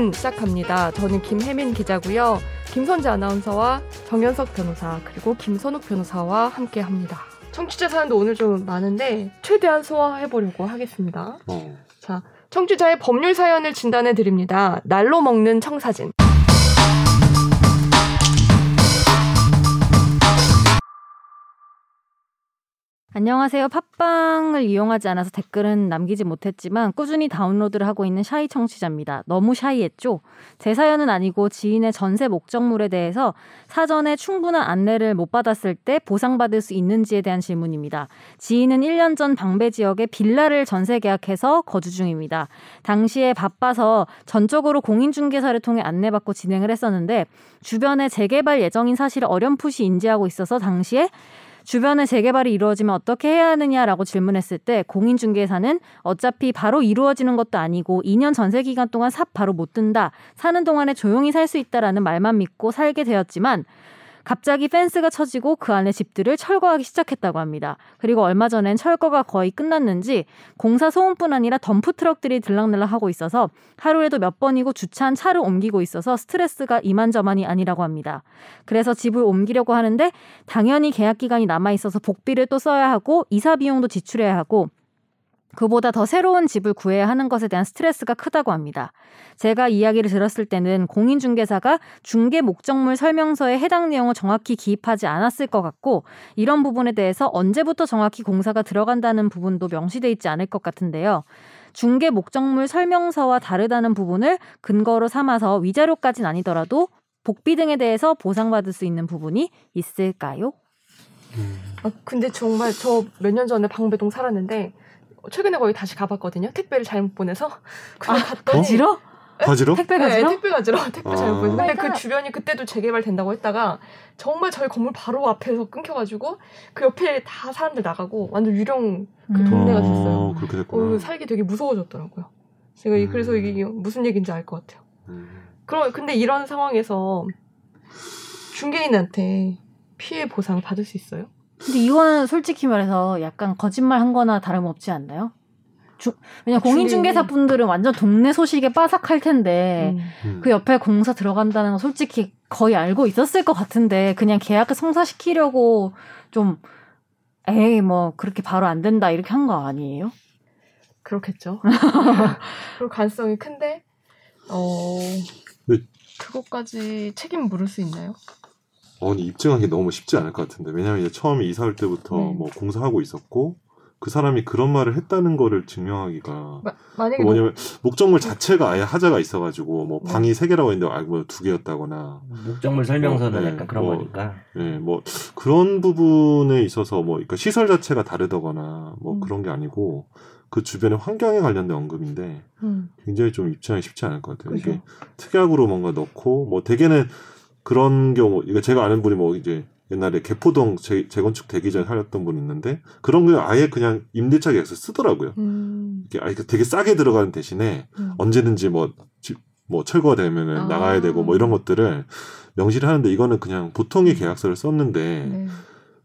시간 시작합니다. 저는 김혜민 기자고요. 김선재 아나운서와 정연석 변호사 그리고 김선욱 변호사와 함께합니다. 청취자 사연도 오늘 좀 많은데 최대한 소화해보려고 하겠습니다. 자, 청취자의 법률 사연을 진단해드립니다. 날로 먹는 청사진. 안녕하세요. 팟빵을 이용하지 않아서 댓글은 남기지 못했지만 꾸준히 다운로드를 하고 있는 샤이 청취자입니다. 너무 샤이했죠? 제 사연은 아니고 지인의 전세 목적물에 대해서 사전에 충분한 안내를 못 받았을 때 보상받을 수 있는지에 대한 질문입니다. 지인은 1년 전 방배 지역에 빌라를 전세 계약해서 거주 중입니다. 당시에 바빠서 전적으로 공인중개사를 통해 안내받고 진행을 했었는데 주변에 재개발 예정인 사실을 어렴풋이 인지하고 있어서 당시에 주변에 재개발이 이루어지면 어떻게 해야 하느냐라고 질문했을 때 공인중개사는 어차피 바로 이루어지는 것도 아니고 2년 전세기간 동안 삽 바로 못 든다. 사는 동안에 조용히 살 수 있다라는 말만 믿고 살게 되었지만 갑자기 펜스가 쳐지고 그 안에 집들을 철거하기 시작했다고 합니다. 그리고 얼마 전엔 철거가 거의 끝났는지 공사 소음뿐 아니라 덤프트럭들이 들락날락하고 있어서 하루에도 몇 번이고 주차한 차를 옮기고 있어서 스트레스가 이만저만이 아니라고 합니다. 그래서 집을 옮기려고 하는데 당연히 계약 기간이 남아있어서 복비를 또 써야 하고 이사 비용도 지출해야 하고 그보다 더 새로운 집을 구해야 하는 것에 대한 스트레스가 크다고 합니다. 제가 이야기를 들었을 때는 공인중개사가 중개 목적물 설명서에 해당 내용을 정확히 기입하지 않았을 것 같고 이런 부분에 대해서 언제부터 정확히 공사가 들어간다는 부분도 명시되어 있지 않을 것 같은데요. 중개 목적물 설명서와 다르다는 부분을 근거로 삼아서 위자료까지는 아니더라도 복비 등에 대해서 보상받을 수 있는 부분이 있을까요? 근데 정말 저 몇 년 전에 방배동 살았는데 최근에 거기 다시 가봤거든요. 택배를 잘못 보내서. 갔더니 가지러? 가지러? 택배 가지러? 네, 택배 가지러. 택배 잘못 보내서. 근데 그 주변이 그때도 재개발 된다고 했다가 정말 저희 건물 바로 앞에서 끊겨가지고 그 옆에 다 사람들 나가고 완전 유령 그 동네가 됐어요. 그렇게 됐구나. 살기 되게 무서워졌더라고요. 제가 그래서 이게 무슨 얘기인지 알 것 같아요. 근데 이런 상황에서 중개인한테 피해 보상 받을 수 있어요? 근데 이거는 솔직히 말해서 약간 거짓말 한 거나 다름없지 않나요? 왜냐면 공인중개사 분들은 완전 동네 소식에 빠삭할 텐데 그 옆에 공사 들어간다는 건 솔직히 거의 알고 있었을 것 같은데 그냥 계약을 성사시키려고 좀 그렇게 바로 안 된다 이렇게 한 거 아니에요? 그렇겠죠. 그럴 가능성이 큰데 그것까지 책임 물을 수 있나요? 입증하기 너무 쉽지 않을 것 같은데. 왜냐면 이제 처음에 이사 올 때부터 공사하고 있었고, 그 사람이 그런 말을 했다는 거를 증명하기가. 만약에. 뭐냐면, 목적물 자체가 아예 하자가 있어가지고, 방이 3개라고 했는데 알고 2개였다거나. 목적물 설명서는 약간 그런 거니까. 네, 그런 부분에 있어서 그러니까 시설 자체가 다르다거나, 그런 게 아니고, 그 주변의 환경에 관련된 언급인데, 굉장히 좀 입증하기 쉽지 않을 것 같아요. 그렇죠. 이게 특약으로 뭔가 넣고, 대개는, 그런 경우, 이거 제가 아는 분이 옛날에 개포동 재건축 되기 전에 살았던 분이 있는데, 그런 거 아예 그냥 임대차 계약서 쓰더라고요. 아예 되게 싸게 들어가는 대신에, 언제든지 철거가 되면은 나가야 되고, 이런 것들을 명시를 하는데, 이거는 그냥 보통의 계약서를 썼는데,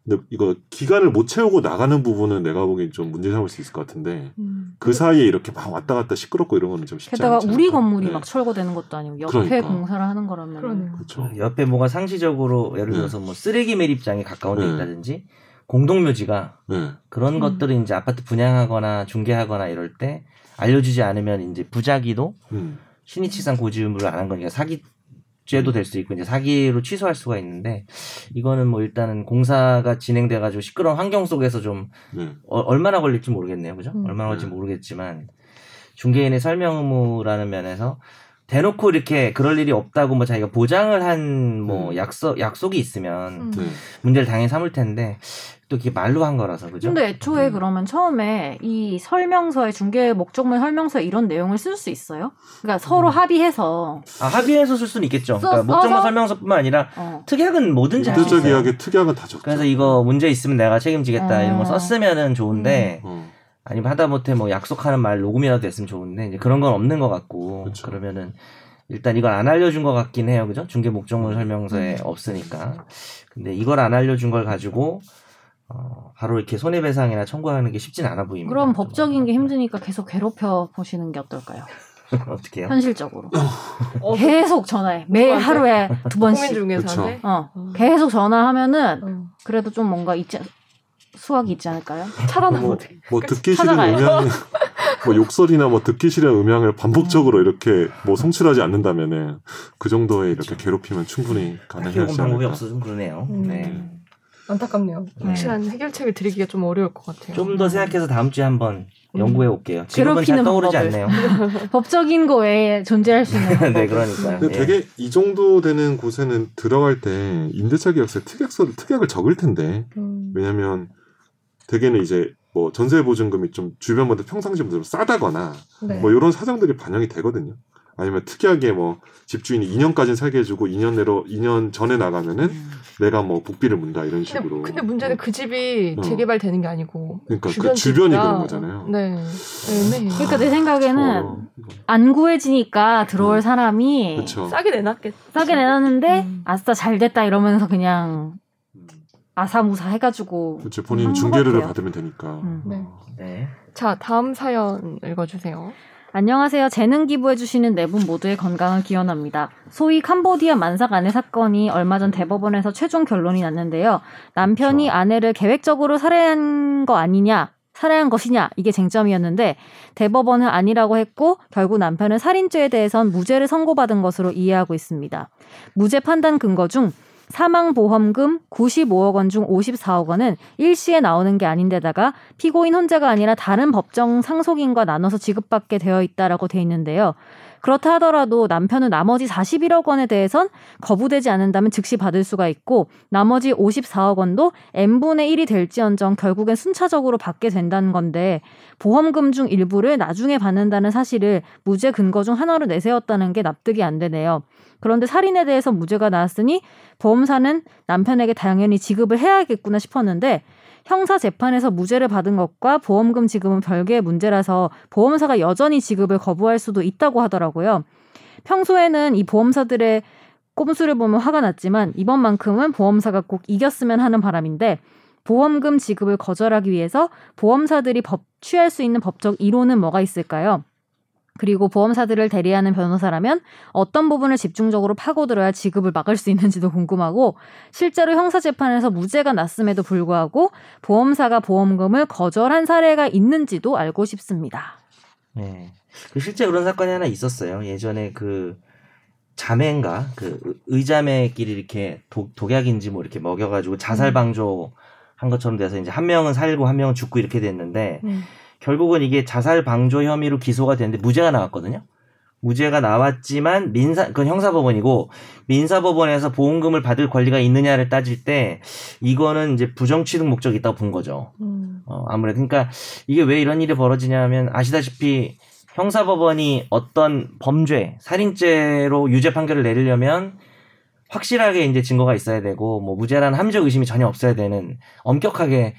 근데 이거 기간을 못 채우고 나가는 부분은 내가 보기엔 좀 문제 삼을 수 있을 것 같은데 그 사이에 이렇게 막 왔다 갔다 시끄럽고 이런 거는 좀 쉽지 않잖아요. 게다가 우리 건물이 막 철거되는 것도 아니고 옆에 공사를 하는 거라면 그렇죠. 옆에 뭐가 상시적으로 예를 들어서 쓰레기 매립장에 가까운 데 있다든지 공동묘지가 그런 것들을 이제 아파트 분양하거나 중개하거나 이럴 때 알려주지 않으면 이제 부작위도 신의칙상 고지의무를 안 한 거니까 사기죄도 될 수 있고 이제 사기로 취소할 수가 있는데 이거는 일단은 공사가 진행돼가지고 시끄러운 환경 속에서 좀 얼마나 걸릴지 모르겠네요, 그죠? 얼마나 걸릴지 모르겠지만 중개인의 설명 의무라는 면에서 대놓고 이렇게 그럴 일이 없다고 자기가 보장을 한 약속이 있으면 문제를 당연히 삼을 텐데. 또 그게 말로 한 거라서 그죠? 근데 애초에 그러면 처음에 이 설명서에 중개 목적물 설명서에 이런 내용을 쓸 수 있어요? 그러니까 서로 합의해서 합의해서 쓸 수는 있겠죠. 그러니까 목적물 설명서뿐만 아니라 특약은 뭐든지 할 수 있어요. 임대차 계약의 특약은 다 적죠. 그래서 이거 문제 있으면 내가 책임지겠다 이런 거 썼으면은 좋은데 아니면 하다못해 약속하는 말 녹음이라도 됐으면 좋은데 이제 그런 건 없는 것 같고 그쵸. 그러면은 일단 이걸 안 알려준 것 같긴 해요, 그죠? 중개 목적물 설명서에 없으니까. 근데 이걸 안 알려준 걸 가지고 바로 이렇게 손해배상이나 청구하는 게 쉽진 않아 보입니다. 그럼 법적인 게 힘드니까 계속 괴롭혀 보시는 게 어떨까요? 어떻게 해요? 현실적으로. 계속 전화해. 매일 하루에 두 번씩. 국민중개사한테? 계속 전화하면은 그래도 좀 뭔가 있지, 수확이 있지 않을까요? 차단하면 어떻게. 뭐 듣기 싫은 음향, 뭐 욕설이나 뭐 듣기 싫은 음향을 반복적으로 이렇게 뭐 송출하지 않는다면은 그 정도의 이렇게 그렇죠. 괴롭히면 충분히 가능하지 않을까. 방법이 없어서 그러네요. 네. 안타깝네요. 확실한 해결책을 드리기가 좀 어려울 것 같아요. 좀 더 생각해서 다음 주에 한번 연구해 올게요. 지금은 잘 떠오르지 않네요. 법적인 거 외에 존재할 수 있는 네, 그러니까요. 근데 되게 이 정도 되는 곳에는 들어갈 때 임대차 계약서에 특약을 적을 텐데 왜냐하면 대개는 이제 뭐 전세 보증금이 좀 주변보다 평상시보다 좀 싸다거나 네. 뭐 이런 사정들이 반영이 되거든요. 아니면 특이하게 뭐 집주인이 2년까지는 살게 해주고 2년 내로 2년 전에 나가면은 내가 뭐 복비를 문다 이런 식으로. 근데 문제는 그 집이 재개발되는 게 아니고. 그러니까 그 주변이 그런 거잖아요. 네. 네. 그러니까 내 생각에는 안 구해지니까 들어올 사람이 그쵸. 싸게 내놨겠지. 싸게 내놨는데 아싸 잘됐다 이러면서 그냥 아사무사 해가지고. 그렇죠. 본인 중개료를 받으면 되니까. 네. 네. 자 다음 사연 읽어주세요. 안녕하세요. 재능 기부해주시는 네 분 모두의 건강을 기원합니다. 소위 캄보디아 만삭 아내 사건이 얼마 전 대법원에서 최종 결론이 났는데요. 남편이 아내를 계획적으로 살해한 거 아니냐, 살해한 것이냐 이게 쟁점이었는데 대법원은 아니라고 했고 결국 남편은 살인죄에 대해선 무죄를 선고받은 것으로 이해하고 있습니다. 무죄 판단 근거 중 사망보험금 95억 원 중 54억 원은 일시에 나오는 게 아닌데다가 피고인 혼자가 아니라 다른 법정 상속인과 나눠서 지급받게 되어 있다라고 돼 있는데요. 그렇다 하더라도 남편은 나머지 41억 원에 대해선 거부되지 않는다면 즉시 받을 수가 있고 나머지 54억 원도 n분의 1이 될지언정 결국엔 순차적으로 받게 된다는 건데 보험금 중 일부를 나중에 받는다는 사실을 무죄 근거 중 하나로 내세웠다는 게 납득이 안 되네요. 그런데 살인에 대해서 무죄가 나왔으니 보험사는 남편에게 당연히 지급을 해야겠구나 싶었는데 형사재판에서 무죄를 받은 것과 보험금 지급은 별개의 문제라서 보험사가 여전히 지급을 거부할 수도 있다고 하더라고요. 평소에는 이 보험사들의 꼼수를 보면 화가 났지만 이번만큼은 보험사가 꼭 이겼으면 하는 바람인데 보험금 지급을 거절하기 위해서 보험사들이 취할 수 있는 법적 이론은 뭐가 있을까요? 그리고 보험사들을 대리하는 변호사라면 어떤 부분을 집중적으로 파고들어야 지급을 막을 수 있는지도 궁금하고 실제로 형사재판에서 무죄가 났음에도 불구하고 보험사가 보험금을 거절한 사례가 있는지도 알고 싶습니다. 네, 실제 그런 사건이 하나 있었어요. 예전에 그 자매인가 그 의자매끼리 이렇게 독약인지 뭐 이렇게 먹여가지고 자살방조 한 것처럼 돼서 이제 한 명은 살고 한 명은 죽고 이렇게 됐는데. 결국은 이게 자살 방조 혐의로 기소가 됐는데 무죄가 나왔거든요. 무죄가 나왔지만 그건 형사법원이고 민사법원에서 보험금을 받을 권리가 있느냐를 따질 때 이거는 이제 부정취득 목적이 있다고 본 거죠. 아무래도 그러니까 이게 왜 이런 일이 벌어지냐면 아시다시피 형사법원이 어떤 범죄, 살인죄로 유죄 판결을 내리려면 확실하게 이제 증거가 있어야 되고 뭐 무죄라는 함정 의심이 전혀 없어야 되는 엄격하게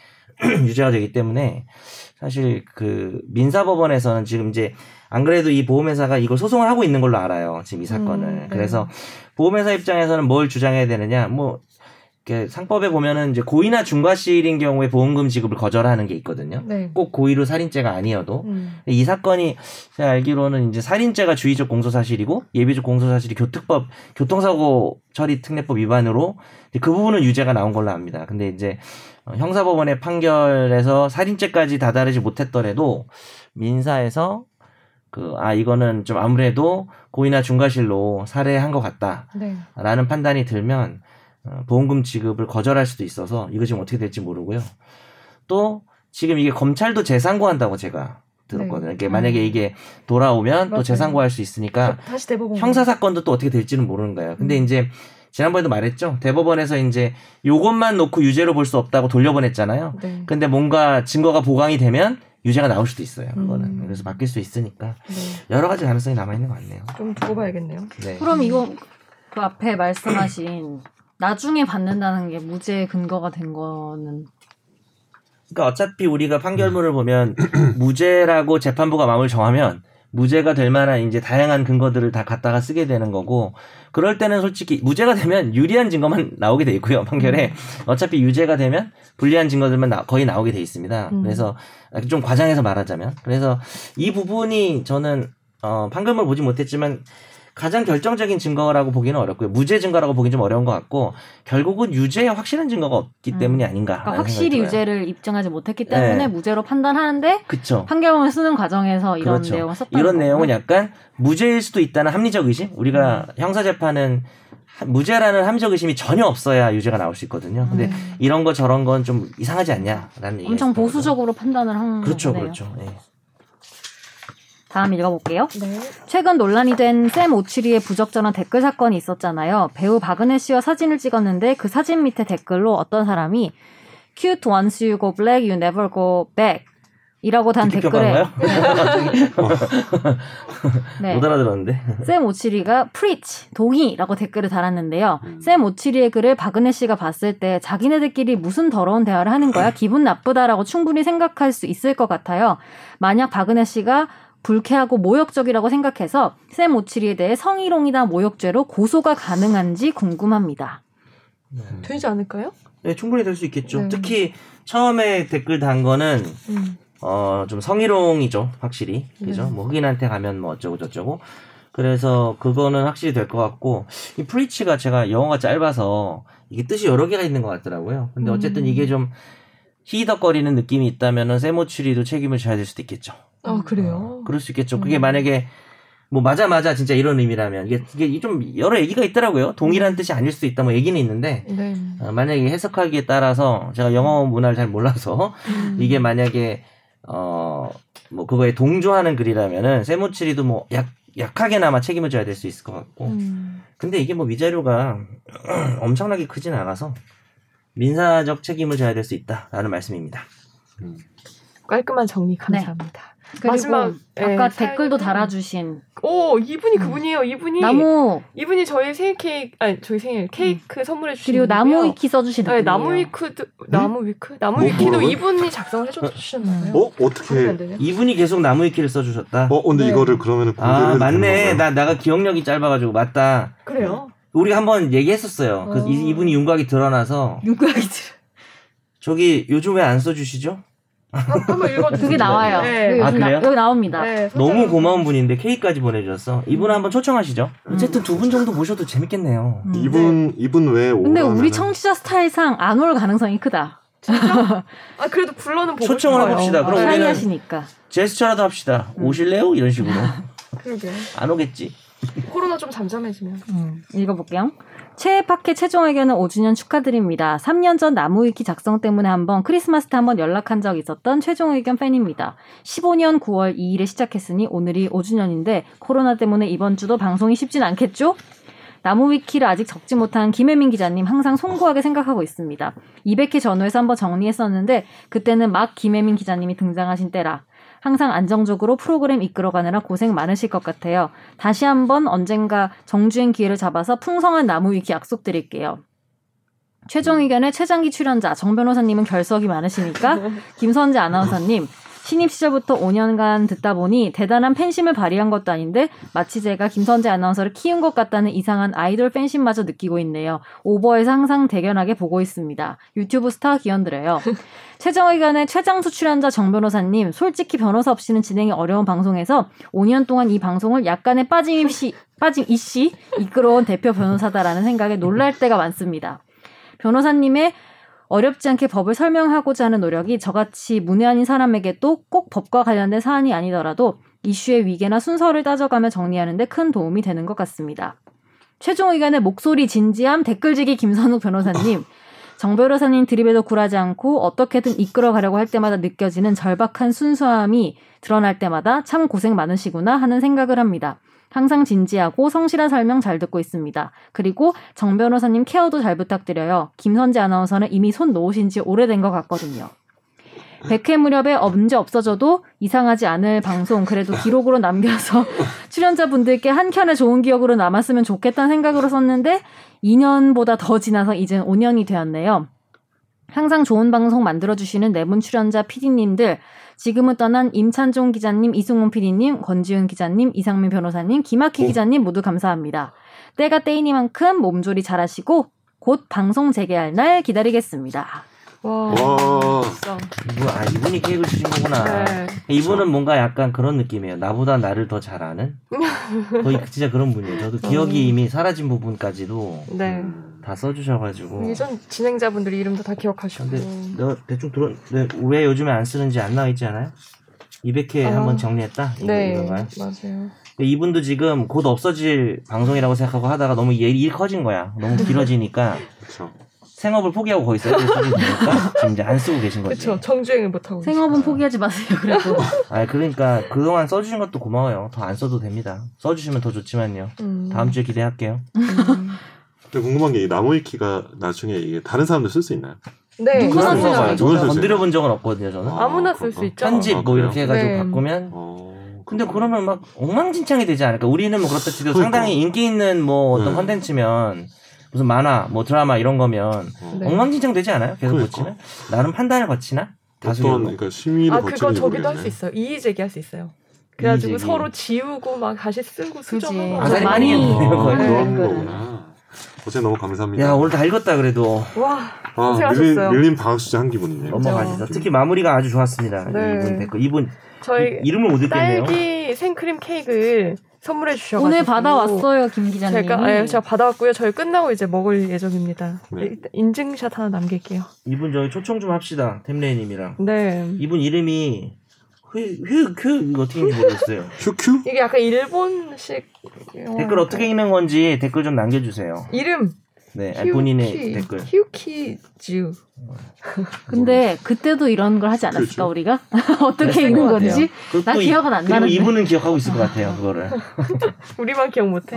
유죄가 되기 때문에. 사실 그 민사법원에서는 지금 이제 안 그래도 이 보험회사가 이걸 소송을 하고 있는 걸로 알아요. 지금 이 사건을. 그래서 보험회사 입장에서는 뭘 주장해야 되느냐? 뭐 이렇게 상법에 보면은 이제 고의나 중과실인 경우에 보험금 지급을 거절하는 게 있거든요. 네. 꼭 고의로 살인죄가 아니어도 이 사건이 제가 알기로는 이제 살인죄가 주의적 공소사실이고 예비적 공소사실이 교특법 교통사고 처리 특례법 위반으로 그 부분은 유죄가 나온 걸로 압니다. 근데 이제 형사법원의 판결에서 살인죄까지 다다르지 못했더라도 민사에서 이거는 좀 아무래도 고의나 중과실로 살해한 것 같다라는 판단이 들면 보험금 지급을 거절할 수도 있어서 이거 지금 어떻게 될지 모르고요. 또 지금 이게 검찰도 재상고한다고 제가 들었거든요. 이게 만약에 이게 돌아오면 또 재상고할 수 있으니까 다시 대법원 형사 사건도 또 어떻게 될지는 모르는 거예요. 근데 이제 지난번에도 말했죠. 대법원에서 이제 요것만 놓고 유죄로 볼 수 없다고 돌려보냈잖아요. 네. 근데 뭔가 증거가 보강이 되면 유죄가 나올 수도 있어요. 그거는. 그래서 바뀔 수 있으니까 여러 가지 가능성이 남아 있는 것 같네요. 좀 두고 봐야겠네요. 네. 그럼 이거 그 앞에 말씀하신 나중에 받는다는 게 무죄의 근거가 된 거는 그러니까 어차피 우리가 판결문을 보면 무죄라고 재판부가 마음을 정하면 무죄가 될 만한 이제 다양한 근거들을 다 갖다가 쓰게 되는 거고 그럴 때는 솔직히 무죄가 되면 유리한 증거만 나오게 돼 있고요. 판결에 어차피 유죄가 되면 불리한 증거들만 거의 나오게 돼 있습니다. 그래서 좀 과장해서 말하자면 그래서 이 부분이 저는 판결문을 보지 못했지만 가장 결정적인 증거라고 보기는 어렵고요. 무죄 증거라고 보기는 좀 어려운 것 같고 결국은 유죄의 확실한 증거가 없기 때문이 아닌가. 그러니까 확실히 유죄를 입증하지 못했기 때문에 네. 무죄로 판단하는데 그쵸. 판결문을 쓰는 과정에서 이런 그렇죠. 내용을 썼다는 이런 거군요. 내용은 약간 무죄일 수도 있다는 합리적 의심. 우리가 형사재판은 무죄라는 합리적 의심이 전혀 없어야 유죄가 나올 수 있거든요. 근데 이런 거 저런 건 좀 이상하지 않냐라는 얘기. 엄청 보수적으로 판단을 한 그렇죠, 거네요. 그렇죠. 예. 다음 읽어볼게요. 네. 최근 논란이 된 쌤 오칠이의 부적절한 댓글 사건이 있었잖아요. 배우 박은혜 씨와 사진을 찍었는데 그 사진 밑에 댓글로 어떤 사람이 Cute once you go black, you never go back 이라고 단 댓글에 네. 못 알아들었는데 쌤 오칠이가 preach 동의라고 댓글을 달았는데요. 쌤 오칠이의 글을 박은혜 씨가 봤을 때 자기네들끼리 무슨 더러운 대화를 하는 거야? 기분 나쁘다라고 충분히 생각할 수 있을 것 같아요. 만약 박은혜 씨가 불쾌하고 모욕적이라고 생각해서 쌤 오칠이에 대해 성희롱이나 모욕죄로 고소가 가능한지 궁금합니다. 되지 않을까요? 네, 충분히 될 수 있겠죠. 특히 처음에 댓글 단 거는 좀 성희롱이죠, 확실히. 그죠? 뭐 흑인한테 가면 뭐 어쩌고 저쩌고. 그래서 그거는 확실히 될 것 같고 이 프리치가 제가 영어가 짧아서 이게 뜻이 여러 개가 있는 것 같더라고요. 근데 어쨌든 이게 좀 히덕거리는 느낌이 있다면은 쌤 오칠이도 책임을 져야 될 수도 있겠죠. 아, 그래요? 그럴 수 있겠죠. 그게 만약에, 뭐, 맞아, 진짜 이런 의미라면, 이게 좀 여러 얘기가 있더라고요. 동일한 뜻이 아닐 수도 있다, 뭐, 얘기는 있는데, 네. 만약에 해석하기에 따라서, 제가 영어 문화를 잘 몰라서, 이게 만약에, 뭐, 그거에 동조하는 글이라면은, 세모칠이도 뭐, 약하게나마 책임을 져야 될 수 있을 것 같고, 근데 이게 뭐, 위자료가 엄청나게 크진 않아서, 민사적 책임을 져야 될 수 있다, 라는 말씀입니다. 깔끔한 정리 감사합니다. 네. 그리고 마지막 아까 댓글도 달아주신 오 이분이 그분이에요. 이분이 나무 이분이 저희 생일 케이크 아니 저희 생일 케이크 선물해 주신 그리고 나무위키 써주신 네, 나무위키도 이분이 작성을 해주셨나요? 어 어떻게 이분이 계속 나무위키를 써주셨다. 어 근데 네. 이거를 그러면은 공개를 아 맞네 나가 기억력이 짧아가지고 맞다. 그래요? 우리가 한번 얘기했었어요. 그 이분이 윤곽이 드러나서 저기 요즘 왜 안 써주시죠? 한번 읽어주세요. 그게 나와요. 네. 아, 그래요? 여기 나옵니다. 네, 너무 고마운 분인데 케이크까지 보내주셨어. 이분 한번 초청하시죠. 어쨌든 두 분 정도 모셔도 재밌겠네요. 이분 왜 오라면 근데 우리 청취자 스타일상 안 올 가능성이 크다. 진짜? 아 그래도 불러는 보고 초청을 싶어요. 해봅시다. 그럼 우리는 제스처라도 합시다. 오실래요? 이런 식으로. 그러게. 안 오겠지. 코로나 좀 잠잠해지면. 읽어볼게요. 최애팟캐 최종 의견은 5주년 축하드립니다. 3년 전 나무위키 작성 때문에 한번 크리스마스 때 한번 연락한 적이 있었던 최종 의견 팬입니다. 15년 9월 2일에 시작했으니 오늘이 5주년인데 코로나 때문에 이번 주도 방송이 쉽진 않겠죠? 나무위키를 아직 적지 못한 김혜민 기자님 항상 송구하게 생각하고 있습니다. 200회 전후에서 한번 정리했었는데 그때는 막 김혜민 기자님이 등장하신 때라 항상 안정적으로 프로그램 이끌어가느라 고생 많으실 것 같아요. 다시 한번 언젠가 정주행 기회를 잡아서 풍성한 나무위키 약속드릴게요. 최종 의견의 최장기 출연자 정 변호사님은 결석이 많으시니까 김선재 아나운서님 신입 시절부터 5년간 듣다 보니 대단한 팬심을 발휘한 것도 아닌데 마치 제가 김선재 아나운서를 키운 것 같다는 이상한 아이돌 팬심마저 느끼고 있네요. 오버에서 항상 대견하게 보고 있습니다. 유튜브 스타 기원드려요. 최정의견의 최장수 출연자 정 변호사님 솔직히 변호사 없이는 진행이 어려운 방송에서 5년 동안 이 방송을 약간의 빠짐없이 이끌어온 대표 변호사다라는 생각에 놀랄 때가 많습니다. 변호사님의 어렵지 않게 법을 설명하고자 하는 노력이 저같이 문외한인 사람에게도 꼭 법과 관련된 사안이 아니더라도 이슈의 위계나 순서를 따져가며 정리하는 데 큰 도움이 되는 것 같습니다. 최종 의견의 목소리 진지함 댓글지기 김선욱 변호사님 정 변호사님 드립에도 굴하지 않고 어떻게든 이끌어가려고 할 때마다 느껴지는 절박한 순수함이 드러날 때마다 참 고생 많으시구나 하는 생각을 합니다. 항상 진지하고 성실한 설명 잘 듣고 있습니다. 그리고 정 변호사님 케어도 잘 부탁드려요. 김선재 아나운서는 이미 손 놓으신 지 오래된 것 같거든요. 100회 무렵에 언제 없어져도 이상하지 않을 방송 그래도 기록으로 남겨서 출연자분들께 한켠의 좋은 기억으로 남았으면 좋겠다는 생각으로 썼는데 2년보다 더 지나서 이젠 5년이 되었네요. 항상 좋은 방송 만들어주시는 내분 출연자 PD님들 지금은 떠난 임찬종 기자님, 이승훈 PD님, 권지은 기자님, 이상민 변호사님, 김학휘 기자님 모두 감사합니다. 때가 때이니만큼 몸조리 잘하시고 곧 방송 재개할 날 기다리겠습니다. 와. 아, 이분이 케이크를 주신 거구나. 네. 이분은 뭔가 약간 그런 느낌이에요. 나보다 나를 더 잘 아는? 거의 진짜 그런 분이에요. 저도 기억이 이미 사라진 부분까지도 네. 다 써주셔가지고. 예전 진행자분들이 이름도 다 기억하시고. 근데 너 대충 왜 요즘에 안 쓰는지 안 나와 있지 않아요? 200회 아, 한번 정리했다? 네. 이런가요? 맞아요. 근데 이분도 지금 곧 없어질 방송이라고 생각하고 하다가 너무 일이 커진 거야. 너무 길어지니까. 그렇죠. 생업을 포기하고 거기 있어요. 지금 이제 안 쓰고 계신 거지. 그렇죠. 정주행을 못 하고. 생업은 포기하지 마세요. 그래도. 아, 그러니까 그동안 써주신 것도 고마워요. 더 안 써도 됩니다. 써주시면 더 좋지만요. 다음 주에 기대할게요. 궁금한 게 나무위키가 나중에 이게 다른 사람들 쓸 수 있나요? 네. 누구나 쓸 수 있어요. 건드려본 적은 없거든요. 저는. 아, 아무나 쓸 수 있죠. 편집 뭐 이렇게 해가지고 네. 바꾸면. 근데 그러면 막 엉망진창이 되지 않을까? 우리는 뭐 그렇다 치더라도 상당히 인기 있는 뭐 어떤 컨텐츠면. 무슨 만화, 뭐 드라마 이런 거면 네. 엉망진창 되지 않아요? 계속 거치면? 나름 판단을 거치나? 다수결로. 그러니까 심의를 거치는지 모르겠네. 그거 저기도 할 수 있어요. 이의제기 할 수 있어요. 그래가지고 이의제기. 서로 지우고 막 다시 쓰고 수정하고. 아, 많이 했네요. 그런 거구나. 어제 너무 감사합니다. 야, 오늘 다 읽었다 그래도. 와, 고생하셨어요. 밀린 방학수제 한 기분이네요. 넘어가시죠. 특히 마무리가 아주 좋았습니다. 네. 이분 댓글. 이분 저희 이름을 못 읽겠네요. 딸기 생크림 케이크를 선물해 주셔서 오늘 받아왔어요, 김 기자님. 제가 받아왔고요. 저희 끝나고 이제 먹을 예정입니다. 네. 인증샷 하나 남길게요. 이분 저희 초청 좀 합시다, 템레이님이랑. 네. 이분 이름이 휴 이거 어떻게 읽는지 모르겠어요. 휴큐? 이게 약간 일본식. 댓글 어떻게 읽는 건지 댓글 좀 남겨주세요. 이름. 네, 휴키, 본인의 댓글. 휴키즈. 근데 그때도 이런 걸 하지 않았을까 그렇죠. 우리가? 어떻게 읽는 건지? 나 기억은 안 나는데. 이분은 기억하고 있을 것 같아요. 그거를. 우리만 기억 못해.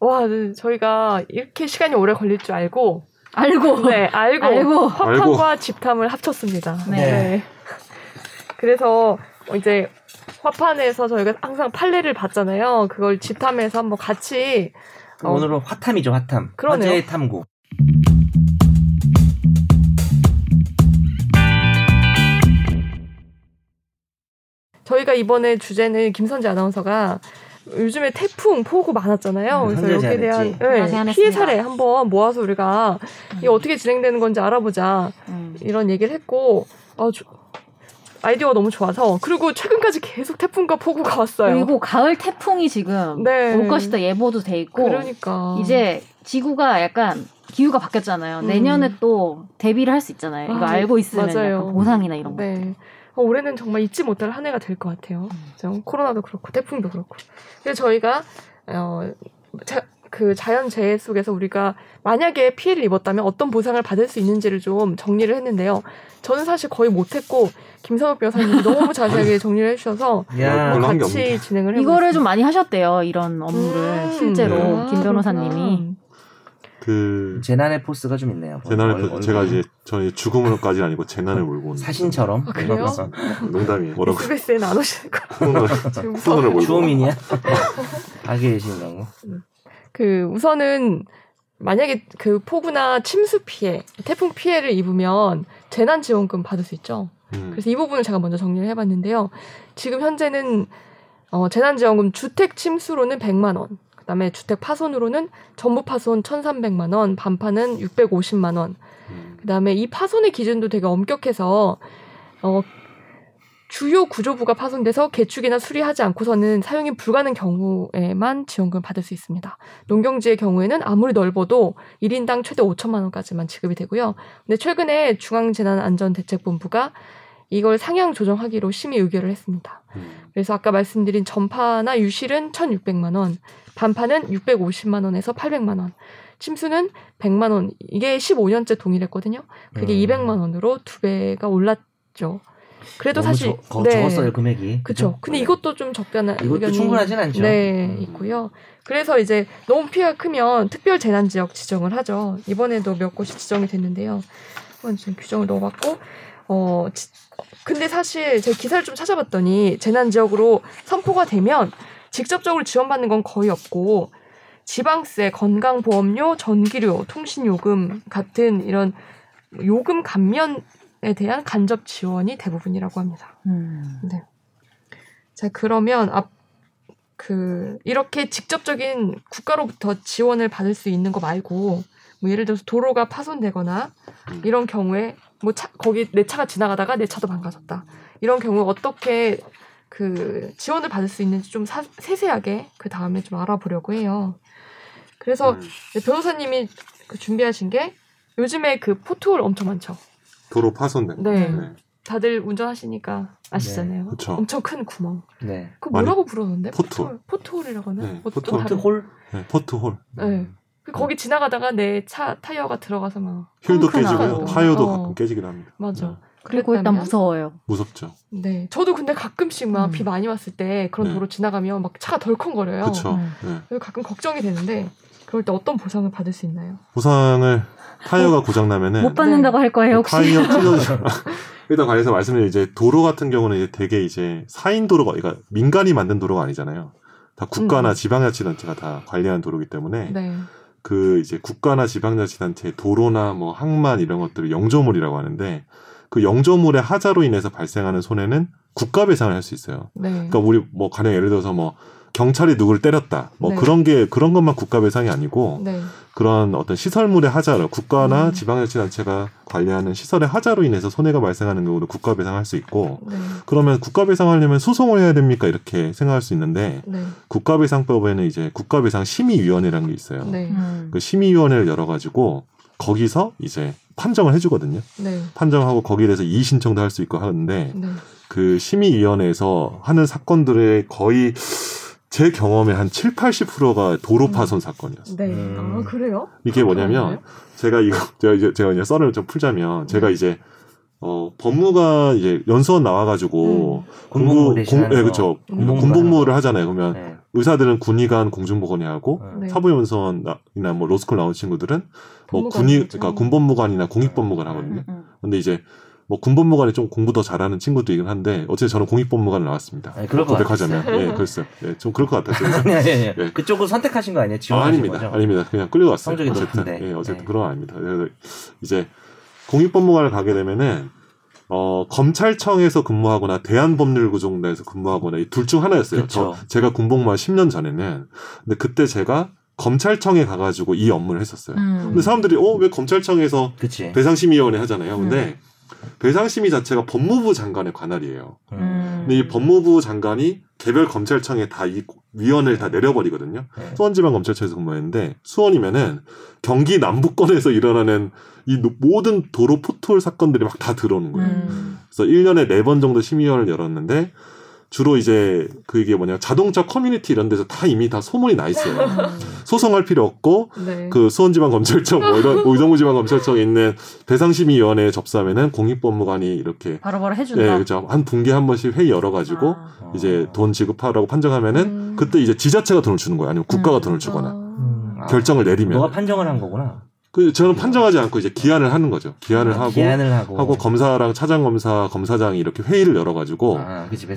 와, 저희가 이렇게 시간이 오래 걸릴 줄 알고 화판과 집탐을 합쳤습니다. 네. 네. 그래서 이제 화판에서 저희가 항상 판례를 봤잖아요. 그걸 집탐에서 한번 같이. 오늘은 화탐이죠, 화탐. 그러네요. 화재 탐구. 저희가 이번에 주제는 김선재 아나운서가 요즘에 태풍, 폭우 많았잖아요. 그래서 여기에 대한 피해 사례 한번 모아서 우리가 이게 어떻게 진행되는 건지 알아보자. 이런 얘기를 했고 아이디어가 너무 좋아서. 그리고 최근까지 계속 태풍과 폭우가 왔어요. 그리고 가을 태풍이 지금 올 것이다 예보도 돼 있고. 그러니까. 이제 지구가 약간 기후가 바뀌었잖아요. 내년에 또 대비를 할 수 있잖아요. 이거 알고 있으면 약간 보상이나 이런 거. 네. 올해는 정말 잊지 못할 한 해가 될 것 같아요. 그렇죠? 코로나도 그렇고 태풍도 그렇고. 그래서 저희가 그 자연재해 속에서 우리가 만약에 피해를 입었다면 어떤 보상을 받을 수 있는지를 좀 정리를 했는데요. 저는 사실 거의 못했고 김선욱 변호사님이 너무 자세하게 정리를 해주셔서 같이 진행을 해보겠습니다. 이거를 좀 많이 하셨대요. 이런 업무를 실제로 김 변호사님이. 그 재난의 포스가 좀 있네요. 제가 이제 저희 죽음으로까지는 아니고 재난을 몰고 온 사신처럼. 아, 그래요? 농담이에요. 뭐라고? SBS에는 안 오시는 거예요. 손을 몰고. 주호민이야? 아기 계신다고. 그 우선은 만약에 그 폭우나 침수 피해, 태풍 피해를 입으면 재난지원금 받을 수 있죠. 그래서 이 부분을 제가 먼저 정리를 해봤는데요. 지금 현재는 재난지원금 주택 침수로는 100만 원, 그다음에 주택 파손으로는 전부 파손 1,300만 원, 반파는 650만 원. 그다음에 이 파손의 기준도 되게 엄격해서 주요 구조부가 파손돼서 개축이나 수리하지 않고서는 사용이 불가능한 경우에만 지원금을 받을 수 있습니다. 농경지의 경우에는 아무리 넓어도 1인당 최대 5천만 원까지만 지급이 되고요. 근데 최근에 중앙재난안전대책본부가 이걸 상향 조정하기로 심의 의결을 했습니다. 그래서 아까 말씀드린 전파나 유실은 1,600만 원, 반파는 650만 원에서 800만 원, 침수는 100만 원, 이게 15년째 동일했거든요. 그게 200만 원으로 2배가 올랐죠. 그래도 사실 적었어요 금액이. 그렇죠. 근데 이것도 좀 적당한. 이것도 충분하진 않죠. 네, 있고요. 그래서 이제 너무 피해가 크면 특별 재난 지역 지정을 하죠. 이번에도 몇 곳이 지정이 됐는데요. 이번 지금 규정을 넣어봤고, 근데 사실 제 기사를 좀 찾아봤더니 재난 지역으로 선포가 되면 직접적으로 지원받는 건 거의 없고 지방세, 건강보험료, 전기료, 통신요금 같은 이런 요금 감면 에 대한 간접 지원이 대부분이라고 합니다. 네. 자, 그러면 이렇게 직접적인 국가로부터 지원을 받을 수 있는 거 말고 뭐 예를 들어서 도로가 파손되거나 이런 경우에 뭐 거기 내 차가 지나가다가 내 차도 망가졌다. 이런 경우 어떻게 그 지원을 받을 수 있는지 좀 세세하게 그 다음에 좀 알아보려고 해요. 그래서 변호사님이 그 준비하신 게 요즘에 그 포트홀 엄청 많죠. 도로 파손된. 네. 네. 다들 운전하시니까 아시잖아요. 네, 그렇죠. 엄청 큰 구멍. 네. 그 뭐라고 부르던데? 포트홀. 포트홀이라고 하나? 네, 포트홀. 네, 포트홀. 네. 거기 지나가다가 내 차 타이어가 들어가서 막 휠도 깨지고요. 타이어도 가끔 깨지긴 합니다. 맞아. 네. 그리고 일단 무서워요. 무섭죠. 네. 저도 근데 가끔씩 막 비 많이 왔을 때 그런 도로 지나가면 막 차가 덜컹거려요. 그렇죠. 네. 가끔 걱정이 되는데 그럴 때 어떤 보상을 받을 수 있나요? 보상을 타이어가 고장나면은 못 받는다고 할 거예요, 혹시? 타이어 찢어져. 일단 관련해서 말씀드린 이제 도로 같은 경우는 이제 되게 이제 사인 도로가 그러니까 민간이 만든 도로가 아니잖아요. 다 국가나 지방자치단체가 다 관리하는 도로이기 때문에 네. 그 이제 국가나 지방자치단체 도로나 뭐 항만 이런 것들을 영조물이라고 하는데 그 영조물의 하자로 인해서 발생하는 손해는 국가 배상을 할 수 있어요. 네. 그러니까 우리 뭐 가령 예를 들어서 뭐 경찰이 누구를 때렸다. 뭐 네. 그런 것만 국가 배상이 아니고 네. 그런 어떤 시설물의 하자로 국가나 지방자치단체가 관리하는 시설의 하자로 인해서 손해가 발생하는 경우도 국가 배상할 수 있고 그러면 국가 배상하려면 소송을 해야 됩니까? 이렇게 생각할 수 있는데 국가 배상법에는 이제 국가 배상 심의위원회라는 게 있어요. 네. 그 심의위원회를 열어가지고 거기서 이제 판정을 해주거든요. 네. 판정하고 거기에 대해서 이의 신청도 할 수 있고 하는데 그 심의위원회에서 하는 사건들의 거의 제 경험에 한 70~80%가 도로 파손 사건이었어요. 네. 아, 그래요? 이게 뭐냐면, 제가 이제 썰을 좀 풀자면, 제가 이제, 법무가 이제 연수원 나와가지고, 군복무를 하잖아요. 그러면 의사들은 군의관 공중보건이 하고, 사법연수원이나 뭐 로스쿨 나온 친구들은 뭐 그러니까 군법무관이나 공익법무관 하거든요. 근데 이제, 뭐 군법무관이 좀 공부 더 잘하는 친구들이긴 한데 어쨌든 저는 공익법무관을 나왔습니다. 아니, 그럴 것 같아요. 예, 그랬어요. 예, 좀 그럴 것 같아요. 아니. 예. 그쪽으로 선택하신 거 아니에요? 지원하신 거죠? 아닙니다. 그냥 끌려왔어요. 성적이 높은데. 예, 어쨌든 그런 건 아닙니다. 그래서 이제 공익법무관을 가게 되면은 검찰청에서 근무하거나 대한법률구조공단에서 근무하거나 이 둘 중 하나였어요. 그쵸. 제가 군복무한 10년 전에는 근데 그때 제가 검찰청에 가가지고 이 업무를 했었어요. 근데 사람들이 왜 검찰청에서 배상심의위원회 하잖아요. 근데 배상심의 자체가 법무부 장관의 관할이에요. 근데 이 법무부 장관이 개별 검찰청에 다 이 위원을 다 내려버리거든요. 수원지방검찰청에서 근무했는데 수원이면은 경기 남부권에서 일어나는 이 모든 도로 포트홀 사건들이 막 다 들어오는 거예요. 그래서 1년에 4번 정도 심의위원을 열었는데 주로 이제 그게 자동차 커뮤니티 이런 데서 다 이미 다 소문이 나 있어요. 소송할 필요 없고 그 수원지방검찰청 뭐 이런 의정부지방검찰청에 있는 배상심의위원회에 접수하면은 공익법무관이 이렇게 바로바로 해준다. 네, 그렇죠. 한 분기에 한 번씩 회의 열어가지고 이제 돈 지급하라고 판정하면은 그때 이제 지자체가 돈을 주는 거예요. 아니면 국가가 돈을 주거나 결정을 내리면. 너가 판정을 한 거구나. 그 저는 판정하지 않고 이제 기한을 하는 거죠. 기한을 하고 검사랑 차장검사, 검사장이 이렇게 회의를 열어가지고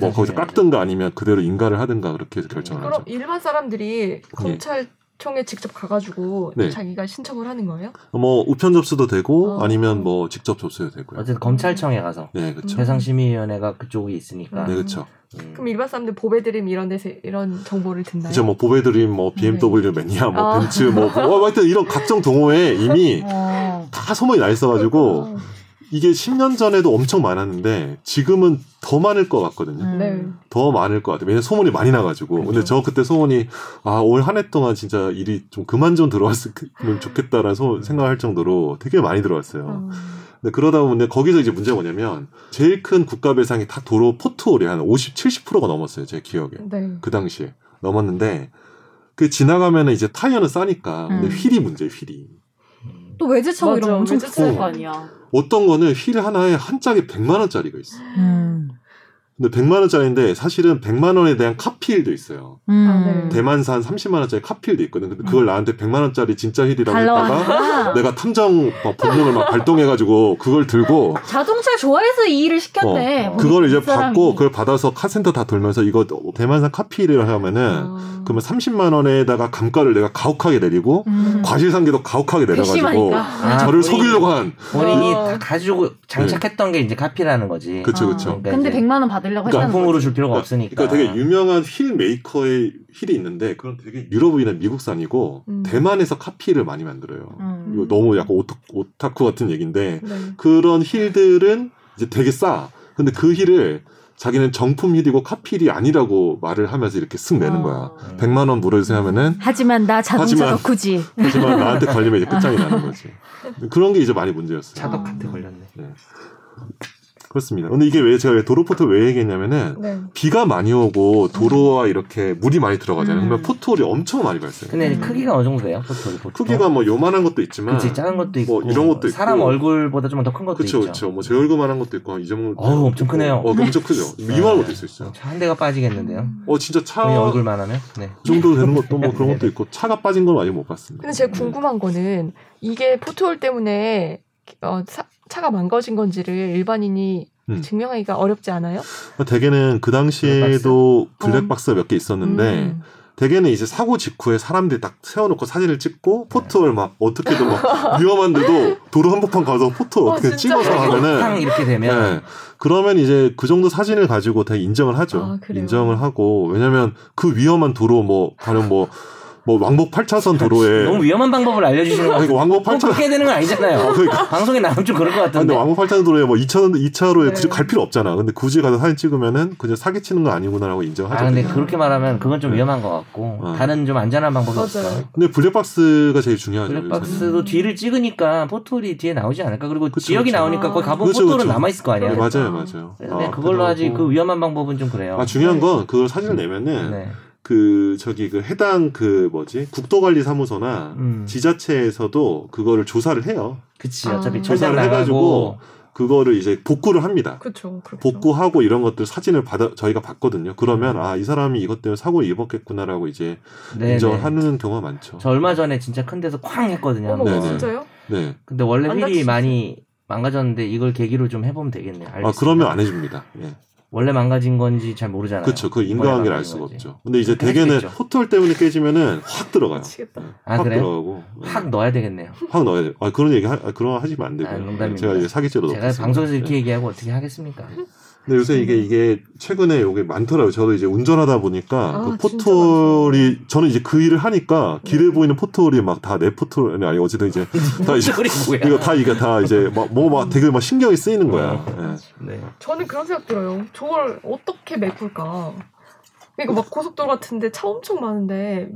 뭐 거기서 깎든가 아니면 그대로 인가를 하든가 그렇게 해서 결정을 하죠. 그럼 일반 사람들이 검찰청에 직접 가가지고 자기가 신청을 하는 거예요? 뭐 우편 접수도 되고 아니면 뭐 직접 접수도 되고요. 어쨌든 검찰청에 가서 배상심의위원회가 그쪽이 있으니까. 네, 그렇죠. 그럼 일반 사람들 보배드림 이런 데서 이런 정보를 듣나요? 그렇죠. 뭐 보배드림, 뭐 BMW 매니아, 뭐 벤츠, 뭐 하여튼 이런 각종 동호회에 이미 다 소문이 나 있어가지고 이게 10년 전에도 엄청 많았는데 지금은 더 많을 것 같거든요. 더 많을 것 같아요. 왜냐면 소문이 많이 나가지고. 그렇죠. 근데 저 그때 소문이 올 한 해 동안 진짜 일이 좀 그만 좀 들어왔으면 좋겠다라는 생각할 정도로 되게 많이 들어왔어요. 근데 그러다 보면 거기서 이제 문제가 뭐냐면 제일 큰 국가 배상이 다 도로 포트홀이 한 50~70%가 넘었어요. 제 기억에. 그 당시에 넘었는데 그 지나가면 이제 타이어는 싸니까 근데 휠이 문제예요. 휠이. 또 외제차고 이런 엄청 비싼 거 아니야. 어떤 거는 휠 하나에 한 짝에 100만 원짜리가 있어. 근데 100만 원짜리인데 사실은 100만 원에 대한 카필도 있어요. 대만산 30만 원짜리 카필도 있거든. 근데 그걸 나한테 100만 원짜리 진짜 휠이라고 했다가 내가 탐정 본능을 막 발동해가지고 그걸 들고 자동차 좋아해서 이 일을 시켰네. 그걸 이제 받고 그걸 받아서 카센터 다 돌면서 이거 대만산 카필이라고 하면은 그러면 30만 원에다가 감가를 내가 가혹하게 내리고 과실상계도 가혹하게 내려가지고 저를 속이려고 한 본인이 다 가지고 장착했던 게 이제 카필이라는 거지. 그렇죠. 근데 100만 원 받 받으려고 했다는 거죠. 명품으로 줄 필요가 없으니까. 그러니까 되게 유명한 힐 메이커의 힐이 있는데 그건 되게 유럽이나 미국산이고 대만에서 카피를 많이 만들어요. 이거 너무 약간 오타쿠 같은 얘기인데 네. 그런 힐들은 이제 되게 싸. 근데 그 힐을 자기는 정품 힐이고 카필이 아니라고 말을 하면서 이렇게 쓱 내는 거야. 100만 원 물어주세요 하면은 하지만 나 자동차 덕후지. 하지만 나한테 걸리면 이제 끝장이 나는 거지. 그런 게 이제 많이 문제였어요. 차덕한테 걸렸네. 네. 그렇습니다. 근데 이게 왜 제가 도로포트 왜 얘기했냐면은 네. 비가 많이 오고 도로와 이렇게 물이 많이 들어가잖아요. 그러면 포트홀이 엄청 많이 발생해요. 근데 크기가 어느 정도예요? 포트홀. 크기가 뭐 요만한 것도 있지만 그치, 작은 것도 있고 뭐 이런 것도 있고 사람 얼굴보다 좀 더 큰 것도 그쵸, 있죠. 그렇죠. 뭐 제 얼굴만한 것도 있고 이 정도. 어우 엄청 크네요. 엄청 크죠. 이만한 것도 있어요. 차 한 대가 빠지겠는데요. 진짜 차 얼굴만 하면 네. 이 정도 되는 것도 뭐 그런 것도 있고 차가 빠진 건 아직 못 봤습니다. 근데 제가 궁금한 거는 이게 포트홀 때문에 차가 망가진 건지를 일반인이 증명하기가 어렵지 않아요? 대개는 그 당시에도 블랙박스가 몇 개 있었는데 대개는 이제 사고 직후에 사람들이 딱 세워놓고 사진을 찍고 포트홀 막 어떻게든 막 위험한데도 도로 한복판 가서 포트홀 어떻게 찍어서 하면은 이렇게 되면 네. 그러면 이제 그 정도 사진을 가지고 다 인정을 하죠. 인정을 하고 왜냐하면 그 위험한 도로 뭐 가령 뭐 왕복 8차선 도로에 너무 위험한 방법을 알려주시는 거 아니고 왕복 8차선 그렇게 되는 건 아니잖아요. 그러니까. 방송에 나오면 좀 그럴 것 같은데. 근데 왕복 8차선 도로에 뭐 2차로에 네. 굳이 갈 필요 없잖아. 근데 굳이 가서 사진 찍으면은 그냥 사기치는 거 아니구나라고 인정하죠. 근데 그렇게 말하면 그건 좀 위험한 것 같고 다른 좀 안전한 방법이 없어요. 근데 블랙박스가 제일 중요하죠. 블랙박스도 뒤를 찍으니까 포트홀이 뒤에 나오지 않을까. 그리고 그쵸, 지역이 그쵸. 나오니까 거기 가보면 포트홀은 남아 있을 거 아니야. 네, 맞아요. 근데 그걸로 하지 그 위험한 방법은 좀 그래요. 중요한 건 그걸 사진을 내면은. 네. 해당 국도관리사무소나 지자체에서도 그거를 조사를 해요. 그치, 어차피 조사를 해가지고, 그거를 이제 복구를 합니다. 그쵸, 그렇죠. 복구하고 이런 것들 사진을 저희가 봤거든요. 그러면, 이 사람이 이것 때문에 사고를 입었겠구나라고 이제 네네. 인정하는 경우가 많죠. 저 얼마 전에 진짜 큰 데서 쾅 했거든요. 네, 진짜요? 네. 근데 원래 휠이 많이 망가졌는데 이걸 계기로 좀 해보면 되겠네요. 알겠습니다. 그러면 안 해줍니다. 예. 원래 망가진 건지 잘 모르잖아요. 그렇죠. 그 인과관계를 알 수가 없죠. 근데 이제 대개는 포트홀 때문에 깨지면은 확 들어가요. 그래요? 들어가고 확 넣어야 되겠네요. 확 넣어야 돼요. 그런 거 하시면 안 되고요. 농담입니다. 제가 이제 사기죄로 제가 방송에서 이렇게 얘기하고 어떻게 하겠습니까? 근데 요새 이게 최근에 요게 많더라고요. 저도 이제 운전하다 보니까 그 포트홀이 저는 이제 그 일을 하니까 길에 보이는 포트홀이 막 다 내 포트홀 아니 어쨌든 이제 다 이제 이거 다 이제 막 되게 막 신경이 쓰이는 거야. 네. 저는 그런 생각 들어요. 저걸 어떻게 메꿀까? 그러니까 막 고속도로 같은데 차 엄청 많은데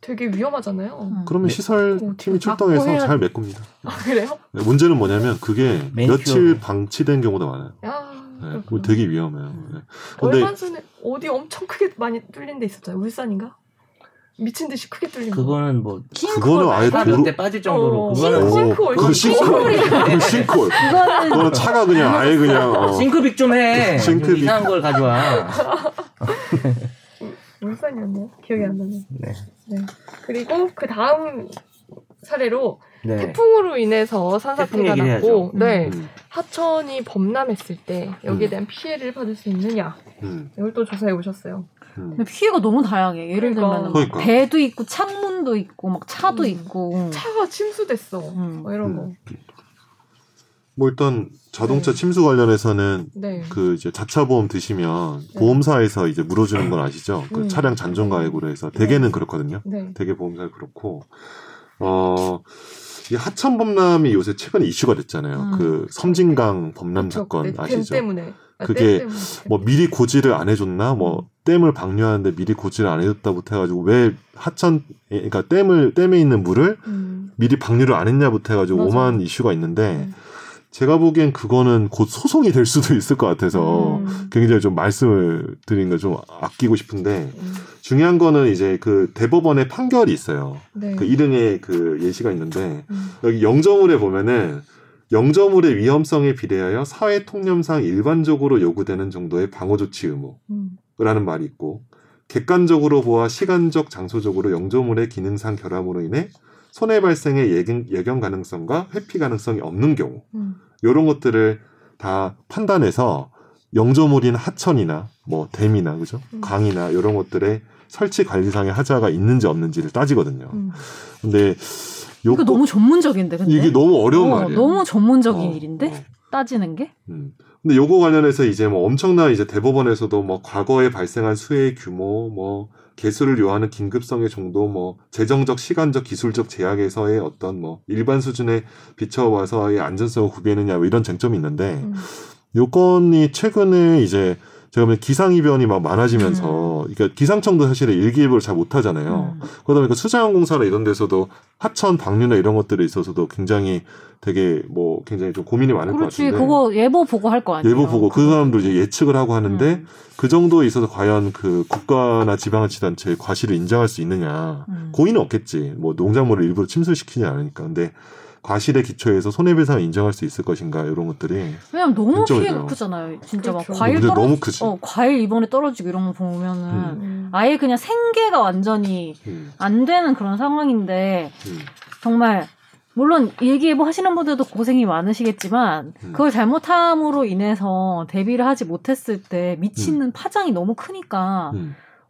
되게 위험하잖아요. 그러면 시설팀이 출동해서 잘 메꿉니다. 그래요? 네. 문제는 뭐냐면 그게 며칠 방치된 경우도 많아요. 네, 되게 위험해요. 네. 근데 얼마 전에 어디 엄청 크게 많이 뚫린 데 있었잖아요. 울산인가? 미친 듯이 크게 뚫린 거. 그거는 뭐 그거는 아예 도로 때 빠질 정도로 그거는 싱크홀. 그거는 차가 그냥 아예 그냥 싱크빅 좀 해. 싱크빅 이상한 걸 가져와. 울산이었네요. 기억이 안 나네. 네. 그리고 그 다음 사례로 네. 태풍으로 인해서 산사태가 났고 네. 하천이 범람했을 때 여기에 대한 피해를 받을 수 있느냐 이걸 또 조사해 오셨어요. 근데 피해가 너무 다양해. 예를 들면 배도 있고 창문도 있고 막 차도 있고 차가 침수됐어. 뭐 이런 거. 뭐 일단 자동차 침수 관련해서는 그 이제 자차 보험 드시면 보험사에서 이제 물어주는 건 아시죠? 그 차량 잔존 가액으로 해서 대개는 그렇거든요. 대개 보험사가 그렇고. 이 하천 범람이 요새 최근에 이슈가 됐잖아요. 그 섬진강 범람 사건 아시죠? 때문에. 그게 뭐 미리 고지를 안 해줬나? 뭐 댐을 방류하는데 미리 고지를 안 해줬다부터 해가지고 왜 하천 그러니까 댐에 있는 물을 미리 방류를 안 했냐부터 해가지고 오만 이슈가 있는데 제가 보기엔 그거는 곧 소송이 될 수도 있을 것 같아서 굉장히 좀 말씀을 드린 걸 좀 아끼고 싶은데 중요한 거는 이제 그 대법원의 판결이 있어요. 그 1등의 그 예시가 있는데 여기 영저물에 보면은 영저물의 위험성에 비례하여 사회 통념상 일반적으로 요구되는 정도의 방어 조치 의무라는 말이 있고 객관적으로 보아 시간적 장소적으로 영저물의 기능상 결함으로 인해 손해 발생의 예견 가능성과 회피 가능성이 없는 경우 이런 것들을 다 판단해서 영조물인 하천이나 뭐 댐이나 그죠 강이나 이런 것들의 설치 관리상의 하자가 있는지 없는지를 따지거든요. 근데 이거 너무 전문적인데 근데 이게 너무 어려운 말이에요. 너무 전문적인 일인데 따지는 게. 근데 요거 관련해서 이제 뭐 엄청난 이제 대법원에서도 뭐 과거에 발생한 수해의 규모, 뭐 개수를 요하는 긴급성의 정도, 뭐 재정적, 시간적, 기술적 제약에서의 어떤 뭐 일반 수준에 비춰와서의 안전성을 구비했느냐 뭐 이런 쟁점이 있는데 요건이 최근에 이제 제가 보면 기상이변이 막 많아지면서 그러니까 기상청도 사실은 일기예보를 잘 못하잖아요. 그러다 보니까 수자원공사나 이런 데서도 하천 방류나 이런 것들에 있어서도 굉장히 되게 뭐 굉장히 좀 고민이 많을 것 같은데. 그렇지. 그거 예보 보고 할 거 아니에요. 예보 보고 그 사람도 이제 예측을 하고 하는데 그 정도에 있어서 과연 그 국가나 지방자치단체의 과실을 인정할 수 있느냐. 고의는 없겠지. 뭐 농작물을 일부러 침수시키지 않으니까. 근데 과실의 기초에서 손해배상을 인정할 수 있을 것인가 이런 것들이. 왜냐면 너무 피해가 크잖아요. 진짜 그렇죠. 막 과일 과일 이번에 떨어지고 이런 거 보면은 아예 그냥 생계가 완전히 안 되는 그런 상황인데 정말 물론 일기예보 하시는 분들도 고생이 많으시겠지만 그걸 잘못함으로 인해서 대비를 하지 못했을 때 미치는 파장이 너무 크니까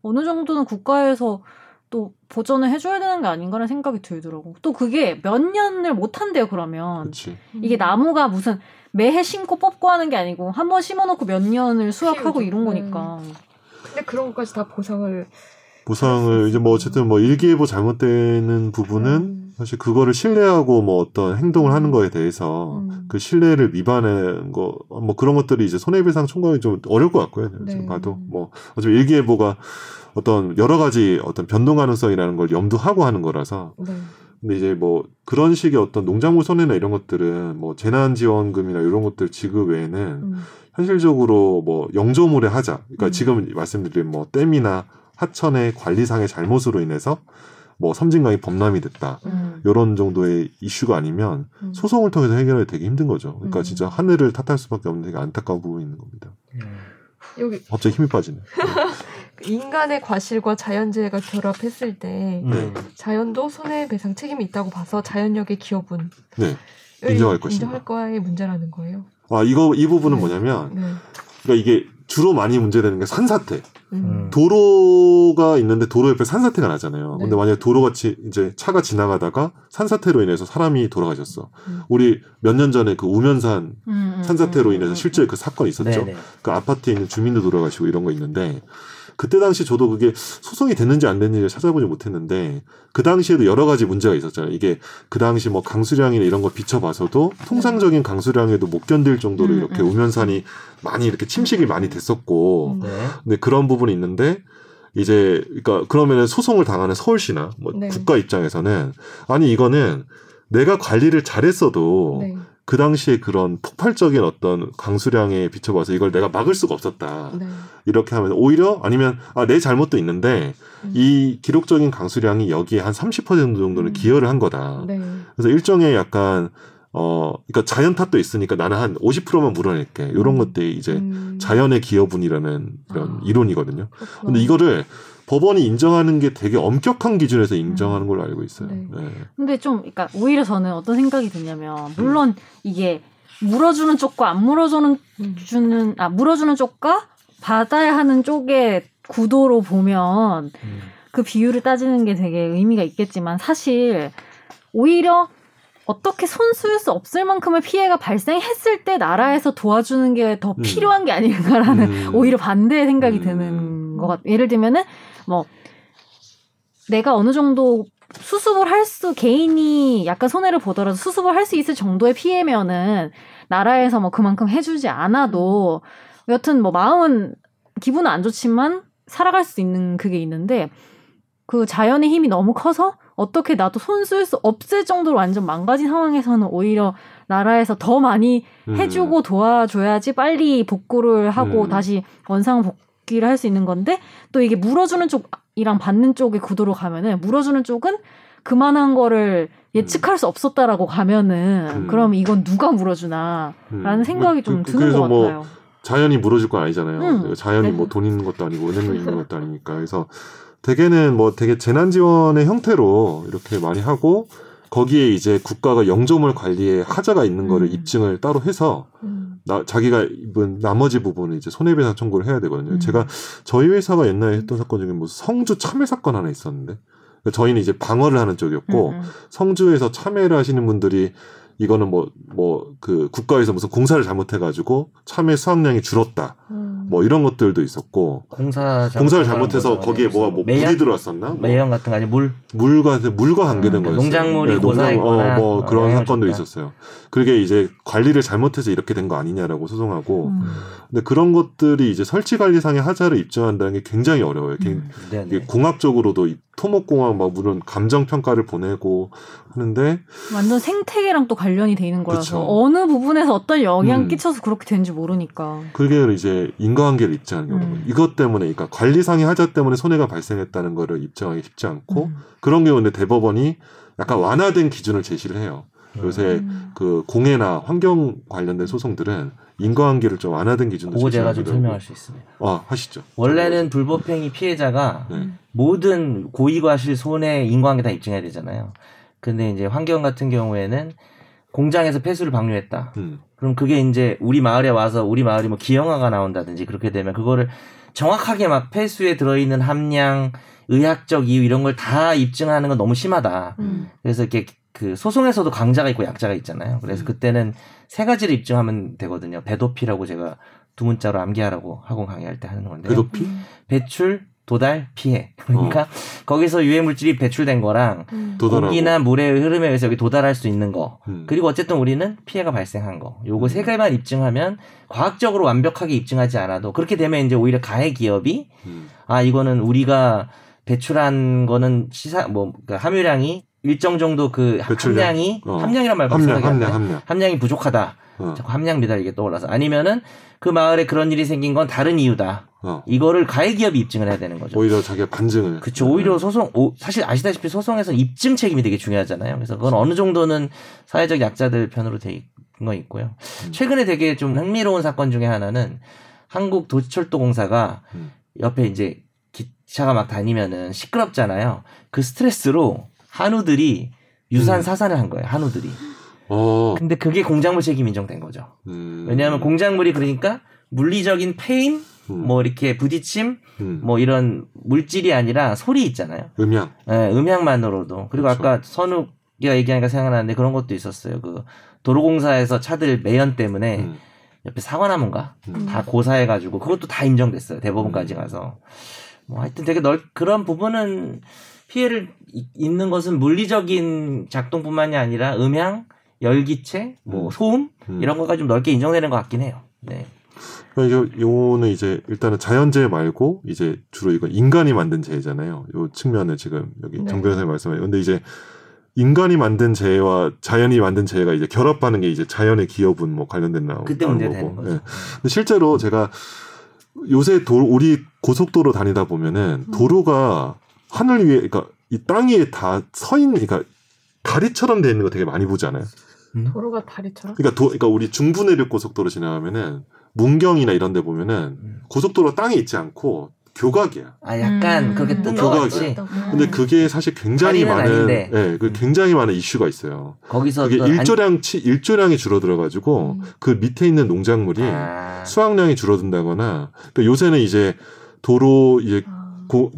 어느 정도는 국가에서 또 보전을 해줘야 되는 게 아닌가라는 생각이 들더라고. 또 그게 몇 년을 못 한대요. 그러면 그치. 이게 나무가 무슨 매해 심고 뽑고 하는 게 아니고 한 번 심어놓고 몇 년을 수확하고 이런 거니까. 근데 그런 것까지 다 보상을 이제 뭐 어쨌든 뭐 일기예보 잘못되는 부분은 사실 그거를 신뢰하고 뭐 어떤 행동을 하는 거에 대해서 그 신뢰를 위반한 거 뭐 그런 것들이 이제 손해배상 청구하기 좀 어려울 것 같고요. 네. 지금 봐도 뭐 어차피 일기예보가 어떤 여러 가지 어떤 변동 가능성이라는 걸 염두하고 하는 거라서. 네. 근데 이제 뭐 그런 식의 어떤 농작물 손해나 이런 것들은 뭐 재난지원금이나 이런 것들 지급 외에는 현실적으로 뭐 영조물에 하자. 그러니까 지금 말씀드린 뭐 댐이나 하천의 관리상의 잘못으로 인해서 뭐 섬진강이 범람이 됐다. 이런 정도의 이슈가 아니면 소송을 통해서 해결이 되게 힘든 거죠. 그러니까 진짜 하늘을 탓할 수밖에 없는 되게 안타까운 부분이 있는 겁니다. 여기 갑자기 힘이 빠지네. 인간의 과실과 자연재해가 결합했을 때 자연도 손해배상 책임이 있다고 봐서 자연력의 기여분 인정할 것입니다. 인정할 거의 문제라는 거예요. 아 이거 이 부분은 뭐냐면 그러니까 이게 주로 많이 문제되는 게 산사태. 도로가 있는데 도로 옆에 산사태가 나잖아요. 근데 만약에 도로같이 이제 차가 지나가다가 산사태로 인해서 사람이 돌아가셨어. 우리 몇 년 전에 그 우면산 산사태로 인해서 실제 그 사건이 있었죠. 네네. 그 아파트에 있는 주민도 돌아가시고 이런 거 있는데 그때 당시 저도 그게 소송이 됐는지 안 됐는지 찾아보지 못했는데 그 당시에도 여러 가지 문제가 있었잖아요. 이게 그 당시 뭐 강수량이나 이런 거 비춰봐서도 통상적인 강수량에도 못 견딜 정도로 이렇게 우면산이 많이 이렇게 침식이 많이 됐었고 근데 그런 부분이 있는데 이제 그러니까 그러면은 소송을 당하는 서울시나 뭐 국가 입장에서는 아니 이거는 내가 관리를 잘했어도 그 당시에 그런 폭발적인 어떤 강수량에 비춰봐서 이걸 내가 막을 수가 없었다. 이렇게 하면 오히려 아니면 아, 내 잘못도 있는데 이 기록적인 강수량이 여기에 한 30% 정도는 기여를 한 거다. 그래서 일종의 약간 그러니까 자연 탓도 있으니까 나는 한 50%만 물어낼게. 이런 것들이 이제 자연의 기여분이라는 그런 이론이거든요. 그렇구나. 근데 이거를 법원이 인정하는 게 되게 엄격한 기준에서 인정하는 걸로 알고 있어요. 근데 좀, 그러니까 오히려 저는 어떤 생각이 드냐면, 물론 이게 물어주는 쪽과 안 물어주는 물어주는 쪽과 받아야 하는 쪽의 구도로 보면 그 비율을 따지는 게 되게 의미가 있겠지만 사실 오히려 어떻게 손쓸 수 없을 만큼의 피해가 발생했을 때 나라에서 도와주는 게 더 필요한 게 아닌가라는 오히려 반대의 생각이 드는 것 같아요. 예를 들면은 뭐 내가 어느 정도 수습을 할 수 개인이 약간 손해를 보더라도 수습을 할 수 있을 정도의 피해면은 나라에서 뭐 그만큼 해주지 않아도 여튼 뭐 마음은 기분은 안 좋지만 살아갈 수 있는 그게 있는데 그 자연의 힘이 너무 커서 어떻게 나도 손 쓸 수 없을 정도로 완전 망가진 상황에서는 오히려 나라에서 더 많이 해주고 도와줘야지 빨리 복구를 하고 다시 원상 복귀를 할 수 있는 건데 또 이게 물어주는 쪽이랑 받는 쪽의 구도로 가면은 물어주는 쪽은 그만한 거를 예측할 수 없었다라고 가면은 그럼 이건 누가 물어주나라는 생각이 좀 드는 것 같아요. 뭐 자연이 물어줄 건 아니잖아요. 자연이 뭐 돈 있는 것도 아니고 은행 있는 것도 아니니까 그래서 대개는 뭐 되게 재난지원의 형태로 이렇게 많이 하고 거기에 이제 국가가 영조물 관리에 하자가 있는 거를 입증을 따로 해서 자기가 입은 나머지 부분은 이제 손해배상 청구를 해야 되거든요. 제가 저희 회사가 옛날에 했던 사건 중에 뭐 성주 참회 사건 하나 있었는데 저희는 이제 방어를 하는 쪽이었고 성주에서 참회를 하시는 분들이 이거는 그 국가에서 무슨 공사를 잘못해가지고 참외 수확량이 줄었다. 뭐 이런 것들도 있었고. 공사를 잘못해서 거기에 뭐가 뭐 물이 들어왔었나? 매연 같은 거 아니면 물? 물과 관계된 거였어요. 농작물이 네, 고사했거나 뭐 그런 사건도 있었어요. 그게 이제 관리를 잘못해서 이렇게 된 거 아니냐라고 소송하고. 근데 그런 것들이 이제 설치 관리상의 하자를 입증한다는 게 굉장히 어려워요. 이게 공학적으로도 토목공학 막 물론 감정 평가를 보내고 하는데 완전 생태계랑 또 관련이 돼 있는 거라서 그쵸. 어느 부분에서 어떤 영향 끼쳐서 그렇게 된지 모르니까 그게 이제 인과관계를 입증하는 경우 이것 때문에 그러니까 관리상의 하자 때문에 손해가 발생했다는 거를 입증하기 쉽지 않고 그런 경우는 대법원이 약간 완화된 기준을 제시를 해요. 요새 그 공해나 환경 관련된 소송들은 인과관계를 좀 완화된 기준으로 그거 제가 좀 설명할 수 있습니다. 아 하시죠. 원래는 불법행위 피해자가 모든 고의과실 손해 인과관계 다 입증해야 되잖아요. 근데 이제 환경 같은 경우에는 공장에서 폐수를 방류했다. 그럼 그게 이제 우리 마을에 와서 우리 마을이 뭐 기형아가 나온다든지 그렇게 되면 그거를 정확하게 막 폐수에 들어있는 함량, 의학적 이유 이런 걸 다 입증하는 건 너무 심하다. 그래서 이렇게 그 소송에서도 강자가 있고 약자가 있잖아요. 그래서 그때는 세 가지를 입증하면 되거든요. 배도피라고 제가 두 문자로 암기하라고 학원 강의할 때 하는 건데요. 배도피? 배출, 도달, 피해. 그러니까 거기서 유해물질이 배출된 거랑 공기나 물의 흐름에 의해서 여기 도달할 수 있는 거. 그리고 어쨌든 우리는 피해가 발생한 거. 요거 세 가지만 입증하면 과학적으로 완벽하게 입증하지 않아도 그렇게 되면 이제 오히려 가해 기업이 아 이거는 우리가 배출한 거는 시사 뭐 그러니까 함유량이 일정 정도 그 함량이 함량이란 말 같은 거 함량이 부족하다. 자꾸 함량 미달이게 떠올라서 아니면은 그 마을에 그런 일이 생긴 건 다른 이유다. 이거를 가해 기업이 입증을 해야 되는 거죠. 오히려 자기가 반증을. 그렇죠. 오히려 소송 사실 아시다시피 소송에서 입증 책임이 되게 중요하잖아요. 그래서 그건 어느 정도는 사회적 약자들 편으로 돼 있는 거 있고요. 최근에 되게 좀 흥미로운 사건 중에 하나는 한국 도시철도공사가 옆에 이제 기차가 막 다니면은 시끄럽잖아요. 그 스트레스로 한우들이 유산 사산을 한 거예요. 한우들이. 근데 그게 공작물 책임 인정된 거죠. 왜냐하면 공작물이 그러니까 물리적인 패임, 뭐 이렇게 부딪힘, 뭐 이런 물질이 아니라 소리 있잖아요. 음향. 네, 음향만으로도. 그리고 그렇죠. 아까 선욱이가 얘기하니까 생각나는데 그런 것도 있었어요. 그 도로공사에서 차들 매연 때문에 옆에 사과나무인가 다 고사해가지고 그것도 다 인정됐어요. 대법원까지 가서. 뭐 하여튼 되게 그런 부분은 피해를 입는 것은 물리적인 작동뿐만이 아니라 음향, 열기체, 뭐 소음 이런 것까지 좀 넓게 인정되는 것 같긴 해요. 네. 그러니까 요거는 이제 일단은 자연재해 말고 이제 주로 이건 인간이 만든 재해잖아요. 요 측면을 지금 여기 정 변호사님 말씀하셨는데 근데 이제 인간이 만든 재해와 자연이 만든 재해가 이제 결합하는 게 이제 자연의 기여분 뭐 관련된 나오는 거고. 그때 문제되는 거죠. 네. 근데 실제로 제가 요새 우리 고속도로 다니다 보면은 도로가 하늘 위에, 그러니까 이 땅 위에 다 서 있는, 그러니까 다리처럼 돼 있는 거 되게 많이 보잖아요. 도로가 다리처럼? 그러니까 그러니까 우리 중부내륙고속도로 지나가면은 문경이나 이런데 보면은 고속도로 땅에 있지 않고 교각이야. 아 약간 그렇게 뜬 거지. 근데 그게 사실 굉장히 많은, 예, 네, 굉장히 많은 이슈가 있어요. 거기서 그게 일조량이 줄어들어가지고 그 밑에 있는 농작물이 수확량이 줄어든다거나. 그러니까 요새는 이제 도로 이제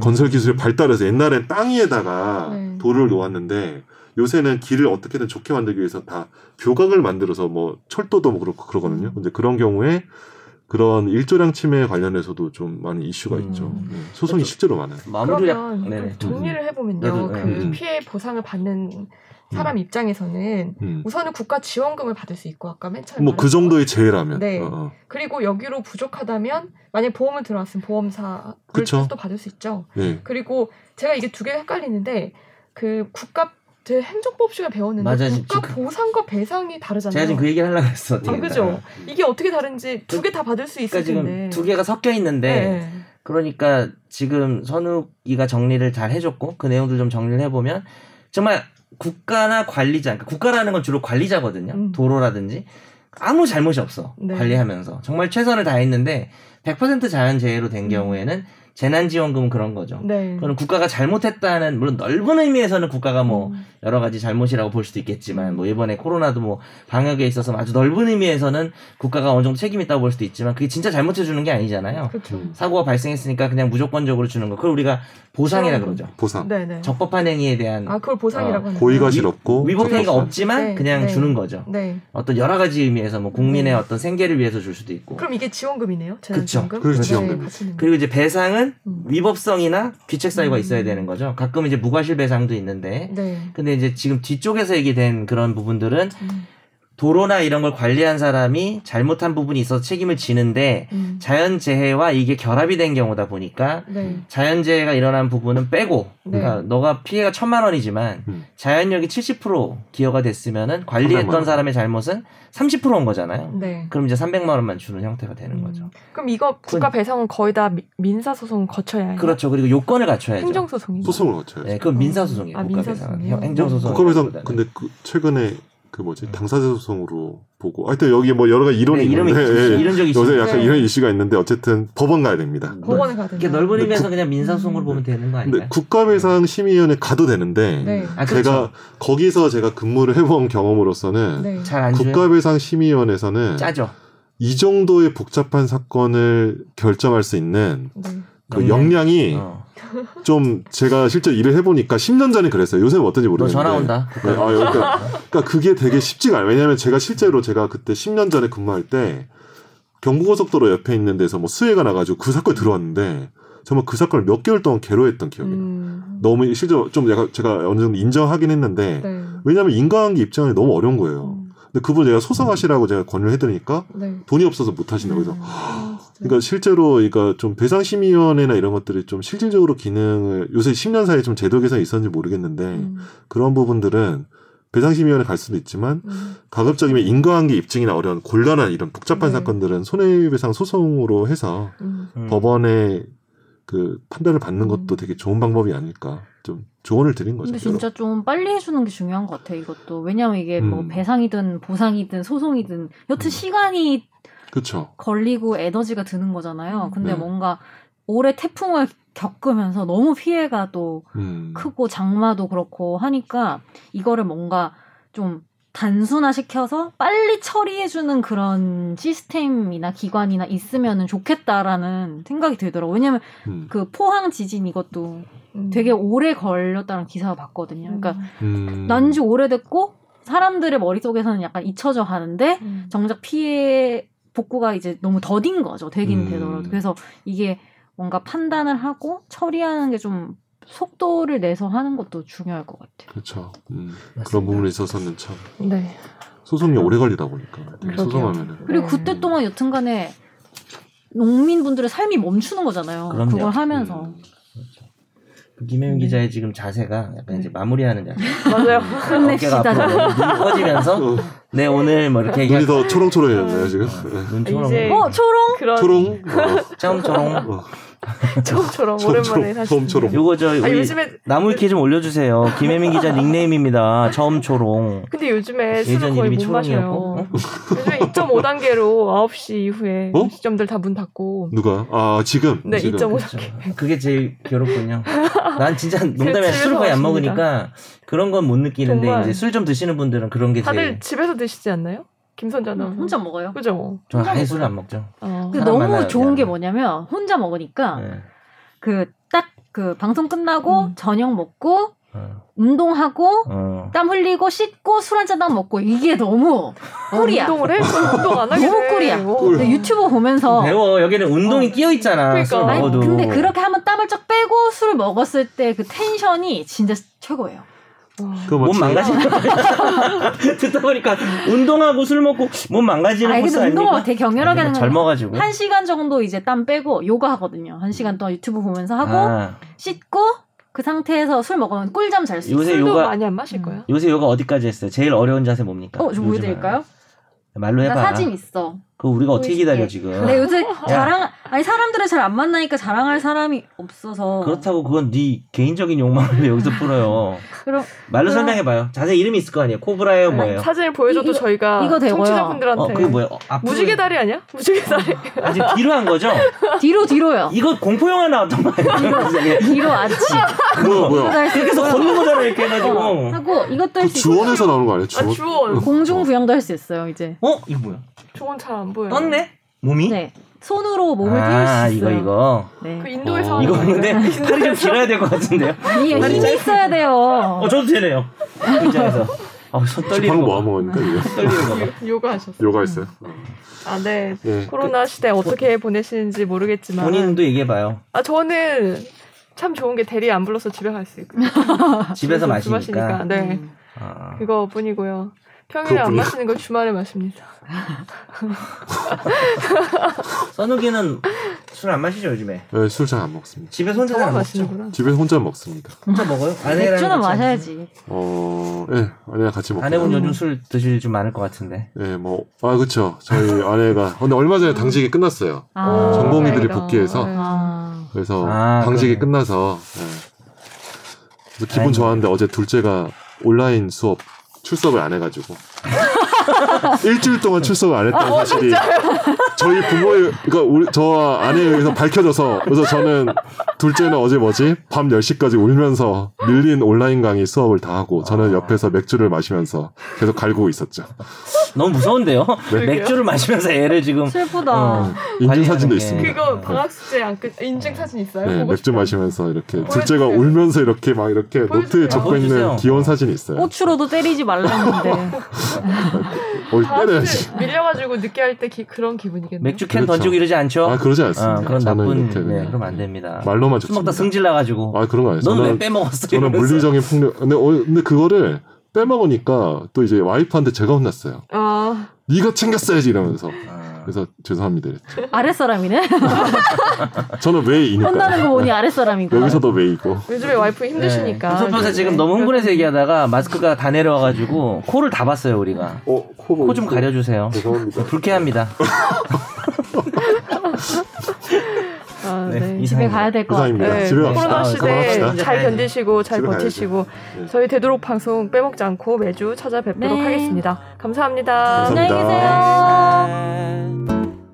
건설 기술이 발달해서 옛날엔 땅 위에다가 돌을 놓았는데 요새는 길을 어떻게든 좋게 만들기 위해서 다 교각을 만들어서 뭐 철도도 뭐 그렇고 그러거든요. 근데 그런 경우에 그런 일조량 침해에 관련해서도 좀 많은 이슈가 있죠. 소송이 실제로 많아요. 그러면 정리를 해보면요. 그 피해 보상을 받는 사람 입장에서는 우선은 국가 지원금을 받을 수 있고 아까 맨 처음에 뭐 그 정도의 재해라면 네. 그리고 여기로 부족하다면 만약 보험을 들어왔으면 보험사를 또 받을 수 있죠. 네. 그리고 제가 이게 두 개가 헷갈리는데 그 국가 제 행정법 시간에 배웠는데 맞아, 국가 보상과 배상이 다르잖아요. 제가 지금 그 얘기를 하려고 했어. 아, 그죠? 이게 어떻게 다른지 두 개 다 받을 수 있을 텐데. 그러니까 지금 두 개가 섞여 있는데 네. 그러니까 지금 선욱이가 정리를 잘 해줬고 그 내용들 좀 정리를 해보면 정말 국가나 관리자, 그러니까 국가라는 건 주로 관리자거든요. 도로라든지 아무 잘못이 없어. 네. 관리하면서 정말 최선을 다했는데 100% 자연재해로 된 경우에는 재난지원금 그런 거죠. 네. 그건 국가가 잘못했다는, 물론 넓은 의미에서는 국가가 뭐 여러 가지 잘못이라고 볼 수도 있겠지만, 뭐 이번에 코로나도 뭐 방역에 있어서 아주 넓은 의미에서는 국가가 어느 정도 책임 있다고 볼 수도 있지만, 그게 진짜 잘못해 주는 게 아니잖아요. 그렇죠. 사고가 발생했으니까 그냥 무조건적으로 주는 거, 그걸 우리가 보상이라 그러죠. 보상. 네네. 적법한 행위에 대한. 아, 그걸 보상이라고. 고의가실 없고 위법행위가 없지만 네. 그냥 네. 주는 거죠. 네. 어떤 여러 가지 의미에서 뭐 국민의 어떤 생계를 위해서 줄 수도 있고. 그럼 이게 지원금이네요. 재난지원금. 그렇죠. 지원금. 네. 그리고 이제 배상은 위법성이나 귀책 사유가 있어야 되는 거죠. 가끔 이제 무과실 배상도 있는데, 네. 근데 이제 지금 뒤쪽에서 얘기된 그런 부분들은 도로나 이런 걸 관리한 사람이 잘못한 부분이 있어서 책임을 지는데 자연재해와 이게 결합이 된 경우다 보니까 자연재해가 일어난 부분은 빼고, 그러니까 너가 피해가 1,000만 원이지만 자연력이 70% 기여가 됐으면은 관리했던 사람의 잘못은 30%인 거잖아요. 네. 그럼 이제 300만 원만 주는 형태가 되는 거죠. 그럼 이거 국가 배상은 거의 다 민사소송 거쳐야 해요? 그렇죠. 그리고 요건을 갖춰야죠. 행정소송이요? 소송을 거쳐야죠. 네, 그건 민사소송이에요. 국가 배상은. 행정소송. 국가 배상 근데 그 최근에 그 뭐지 당사자 소송으로 보고 하여튼 여기 뭐 여러 가지 이론이 있는데 요새 약간 이런 이슈가 있는데 어쨌든 법원 가야 됩니다. 법원에 가야 됩니다. 넓은 의미에서 그냥 민사소송으로 보면 되는 거 아닌가요? 국가배상 심의위원회 가도 되는데 네. 아, 그렇죠. 제가 거기서 제가 근무를 해본 경험으로서는 네. 국가배상 심의위원회에서는 짜죠. 이 정도의 복잡한 사건을 결정할 수 있는 그 역량이 좀 제가 실제 일을 해보니까 10년 전에 그랬어요. 요새는 어떤지 모르겠는데. 너 전화 온다. 네, 그러니까 그게 되게 쉽지가 않아요. 왜냐하면 제가 그때 10년 전에 근무할 때 경부고속도로 옆에 있는 데서 뭐 수해가 나가지고 그 사건이 들어왔는데 정말 그 사건을 몇 개월 동안 괴로워했던 기억이 나요. 너무 실제 좀 약간 제가 어느 정도 인정하긴 했는데 네. 왜냐하면 인간관계 입장이 너무 어려운 거예요. 근데 그분 제가 소송하시라고 제가 권유를 해드리니까 돈이 없어서 못 하신다고 해서 그러니까 실제로 그러니까 좀 배상심의위원회나 이런 것들이 좀 실질적으로 기능을 요새 10년 사이에 좀 제도 개선이 있었는지 모르겠는데 그런 부분들은 배상심의위원회 갈 수도 있지만 가급적이면 인과관계 입증이나 어려운 곤란한 이런 복잡한 사건들은 손해배상 소송으로 해서 법원의 그 판단을 받는 것도 되게 좋은 방법이 아닐까 좀 조언을 드린 거죠. 근데 진짜 좀 빨리 해주는 게 중요한 것 같아 이것도. 왜냐하면 이게 뭐 배상이든 보상이든 소송이든 여튼 시간이 그쵸. 걸리고 에너지가 드는 거잖아요. 근데 뭔가 올해 태풍을 겪으면서 너무 피해가 또 크고 장마도 그렇고 하니까 이거를 뭔가 좀 단순화시켜서 빨리 처리해주는 그런 시스템이나 기관이나 있으면 좋겠다라는 생각이 들더라고요. 왜냐하면 그 포항 지진 이것도 되게 오래 걸렸다는 기사가 봤거든요. 그러니까 난 지 오래됐고 사람들의 머릿속에서는 약간 잊혀져 가는데 정작 피해 복구가 이제 너무 더딘 거죠. 되긴 되더라도. 그래서 이게 뭔가 판단을 하고 처리하는 게 좀 속도를 내서 하는 것도 중요할 것 같아요. 그렇죠. 그런 부분에 있어서는 참 네. 소송이 오래 걸리다 보니까 소송하면은 그리고 그때 동안 여튼간에 농민분들의 삶이 멈추는 거잖아요. 그럼요. 그걸 하면서. 그렇죠. 김혜민 기자의 지금 자세가 약간 이제 마무리하는 자세. 맞아요. 어깨가 앞으로 눈 커지면서 네 오늘 뭐 이렇게 눈이 더 초롱초롱해졌네요 지금. 눈 초롱. 초롱. 그런... 초롱. 초롱. 처음처럼 오랜만에 사실. 요거 저 우리 요즘에 나무위키 좀 올려주세요. 김혜민 기자 닉네임입니다. 처음초롱. 근데 요즘에 술을 거의 못 마셔요. 어? 요즘에 2.5단계로 9시 이후에 음식점들 다 문 닫고. 누가? 아 지금. 네, 지금. 2.5단계. 그게 제일 괴롭군요. 난 진짜 농담이야. 술 거의 안 먹으니까 그런 건 못 느끼는데 이제 술 좀 드시는 분들은 그런 게 다들 제일. 집에서 드시지 않나요? 김선재는 혼자 먹어요. 그죠? 저는 아예 술을 안 먹죠. 근데 너무 좋은 게 뭐냐면 혼자 먹으니까 그 딱 그 방송 끝나고 저녁 먹고 운동하고 땀 흘리고 씻고 술 한잔 딱 먹고 이게 너무 꿀이야. 운동을 해? 운동 안 하게 돼. 너무 꿀이야. 근데 유튜브 보면서 배워. 여기는 운동이 끼어 있잖아. 그러니까. 아니, 근데 그렇게 하면 땀을 쫙 빼고 술을 먹었을 때 그 텐션이 진짜 최고예요. 몸 망가지는 거 듣다 보니까 운동하고 술 먹고 몸 망가지는 거 아니야? 운동하고 되게 격렬하게 하는 거. 젊어가지고 1시간 정도 이제 땀 빼고 요가 하거든요. 1시간 동안 유튜브 보면서 하고 씻고 그 상태에서 술 먹으면 꿀잠 잘 수 있어요. 술도 요가, 많이 안 마실 거예요? 요새 요가 어디까지 했어요? 제일 어려운 자세 뭡니까? 저 보여드릴까요? 말로 해봐. 나 사진 있어. 그 우리가 어떻게 기다려 지금? 네, 요새 자랑 아니 사람들을 잘 안 만나니까 자랑할 사람이 없어서. 그렇다고 그건 네 개인적인 욕망을 여기서 풀어요. 그럼 말로 설명해봐요. 자세히 이름이 있을 거 아니에요? 코브라예요, 뭐예요? 사진을 보여줘도 이거, 저희가 이거 청취자분들한테. 그게 뭐예요? 무지개 다리 아니야? 무지개 다리. 아직 뒤로 한 거죠? 뒤로요. 이거 공포 영화 나왔던 거예요. 뒤로 아치. 그거 뭐야? 이렇게 해서 걷는 거잖아요, 이렇게 해가지고. 하고 이것도 할 수 있어요. 주원에서 나오는 거 아니에요? 주원. 공중 부양도 할 수 있어요, 이제. 이거 뭐야? 주원 잘 안 보여요. 떴네? 몸이? 네. 손으로 몸을 띄울 수 있어요. 이거. 네. 그 인도에서 이거 근데 팔이 좀 길어야 될 것 같은데요? 아니, 힘이 있어야 돼요. 저도 되네요. 입장에서. 손 떨리는 거. 뭐 먹었는데 이거? 떨리는 거. 요가하셨어요. 요가했어요. 네. 코로나 시대 어떻게 보내시는지 모르겠지만 본인도 얘기해봐요. 저는 참 좋은 게 대리 안 불러서 집에 갈 수 있고. 집에서 마시니까. 네. 그거뿐이고요. 평일에 안 마시는 걸 주말에 마십니다. 선욱이는 술 안 마시죠 요즘에? 네, 술 잘 안 먹습니다. 집에서 혼자 안 마시는구나. 집에서 혼자 먹습니다. 혼자 먹어요? 아내랑 맥주는 마셔야지. 네, 아내랑 같이 먹고. 아내분 요즘 술 드실 좀 많을 것 같은데. 네, 그렇죠. 저희 아내가 근데 얼마 전에 당직이 끝났어요. 정보미들이 복귀해서 그래서 당직이 끝나서 그래서 기분 좋았는데 어제 둘째가 온라인 수업. 출석을 안 해가지고 일주일 동안 출석을 안 했다는 사실이 저희 부모의 그러니까 저와 아내에 의해서 밝혀져서 그래서 저는 둘째는 어제 밤 10시까지 울면서 밀린 온라인 강의 수업을 다 하고 저는 옆에서 맥주를 마시면서 계속 갈구고 있었죠. 너무 무서운데요? 네? 맥주를 마시면서 애를 지금 슬프다. 인증사진도 있습니다. 그거 방학숙제 인증사진 있어요? 네, 맥주 마시면서 이렇게 둘째가 울면서 이렇게 막 이렇게 노트에 적고 있는 귀여운 사진이 있어요. 꽃으로도 때리지 말라는데 때려야지. 밀려가지고 늦게 할 때 그런 기분이겠네요. 맥주 캔 던지고 이러지 않죠? 그러지 않습니다. 그런 나쁜 그럼 안 됩니다. 말로만 술 먹다 승질 나가지고. 그런 거 아니에요. 넌 왜 빼먹었어? 저는 물리적인 폭력. 근데 그거를 빼먹으니까 또 이제 와이프한테 제가 혼났어요. 네가 챙겼어야지 이러면서. 그래서 죄송합니다. 이랬죠. 아랫사람이네. 저는 왜이니까 혼나는 거 보니 아랫사람이고. 여기서도 왜이고. 요즘에 와이프 힘드시니까. 무선 변사 지금 너무 흥분해서 얘기하다가 마스크가 다 내려와가지고 코를 다 봤어요 우리가. 코 좀 가려주세요. 죄송합니다. 불쾌합니다. 네. 집에 가야 될 것 같아요. 코로나 시대 잘 견디시고 잘 버티시고 저희 되도록 방송 빼먹지 않고 매주 찾아뵙도록 하겠습니다. 감사합니다. 안녕히 계세요.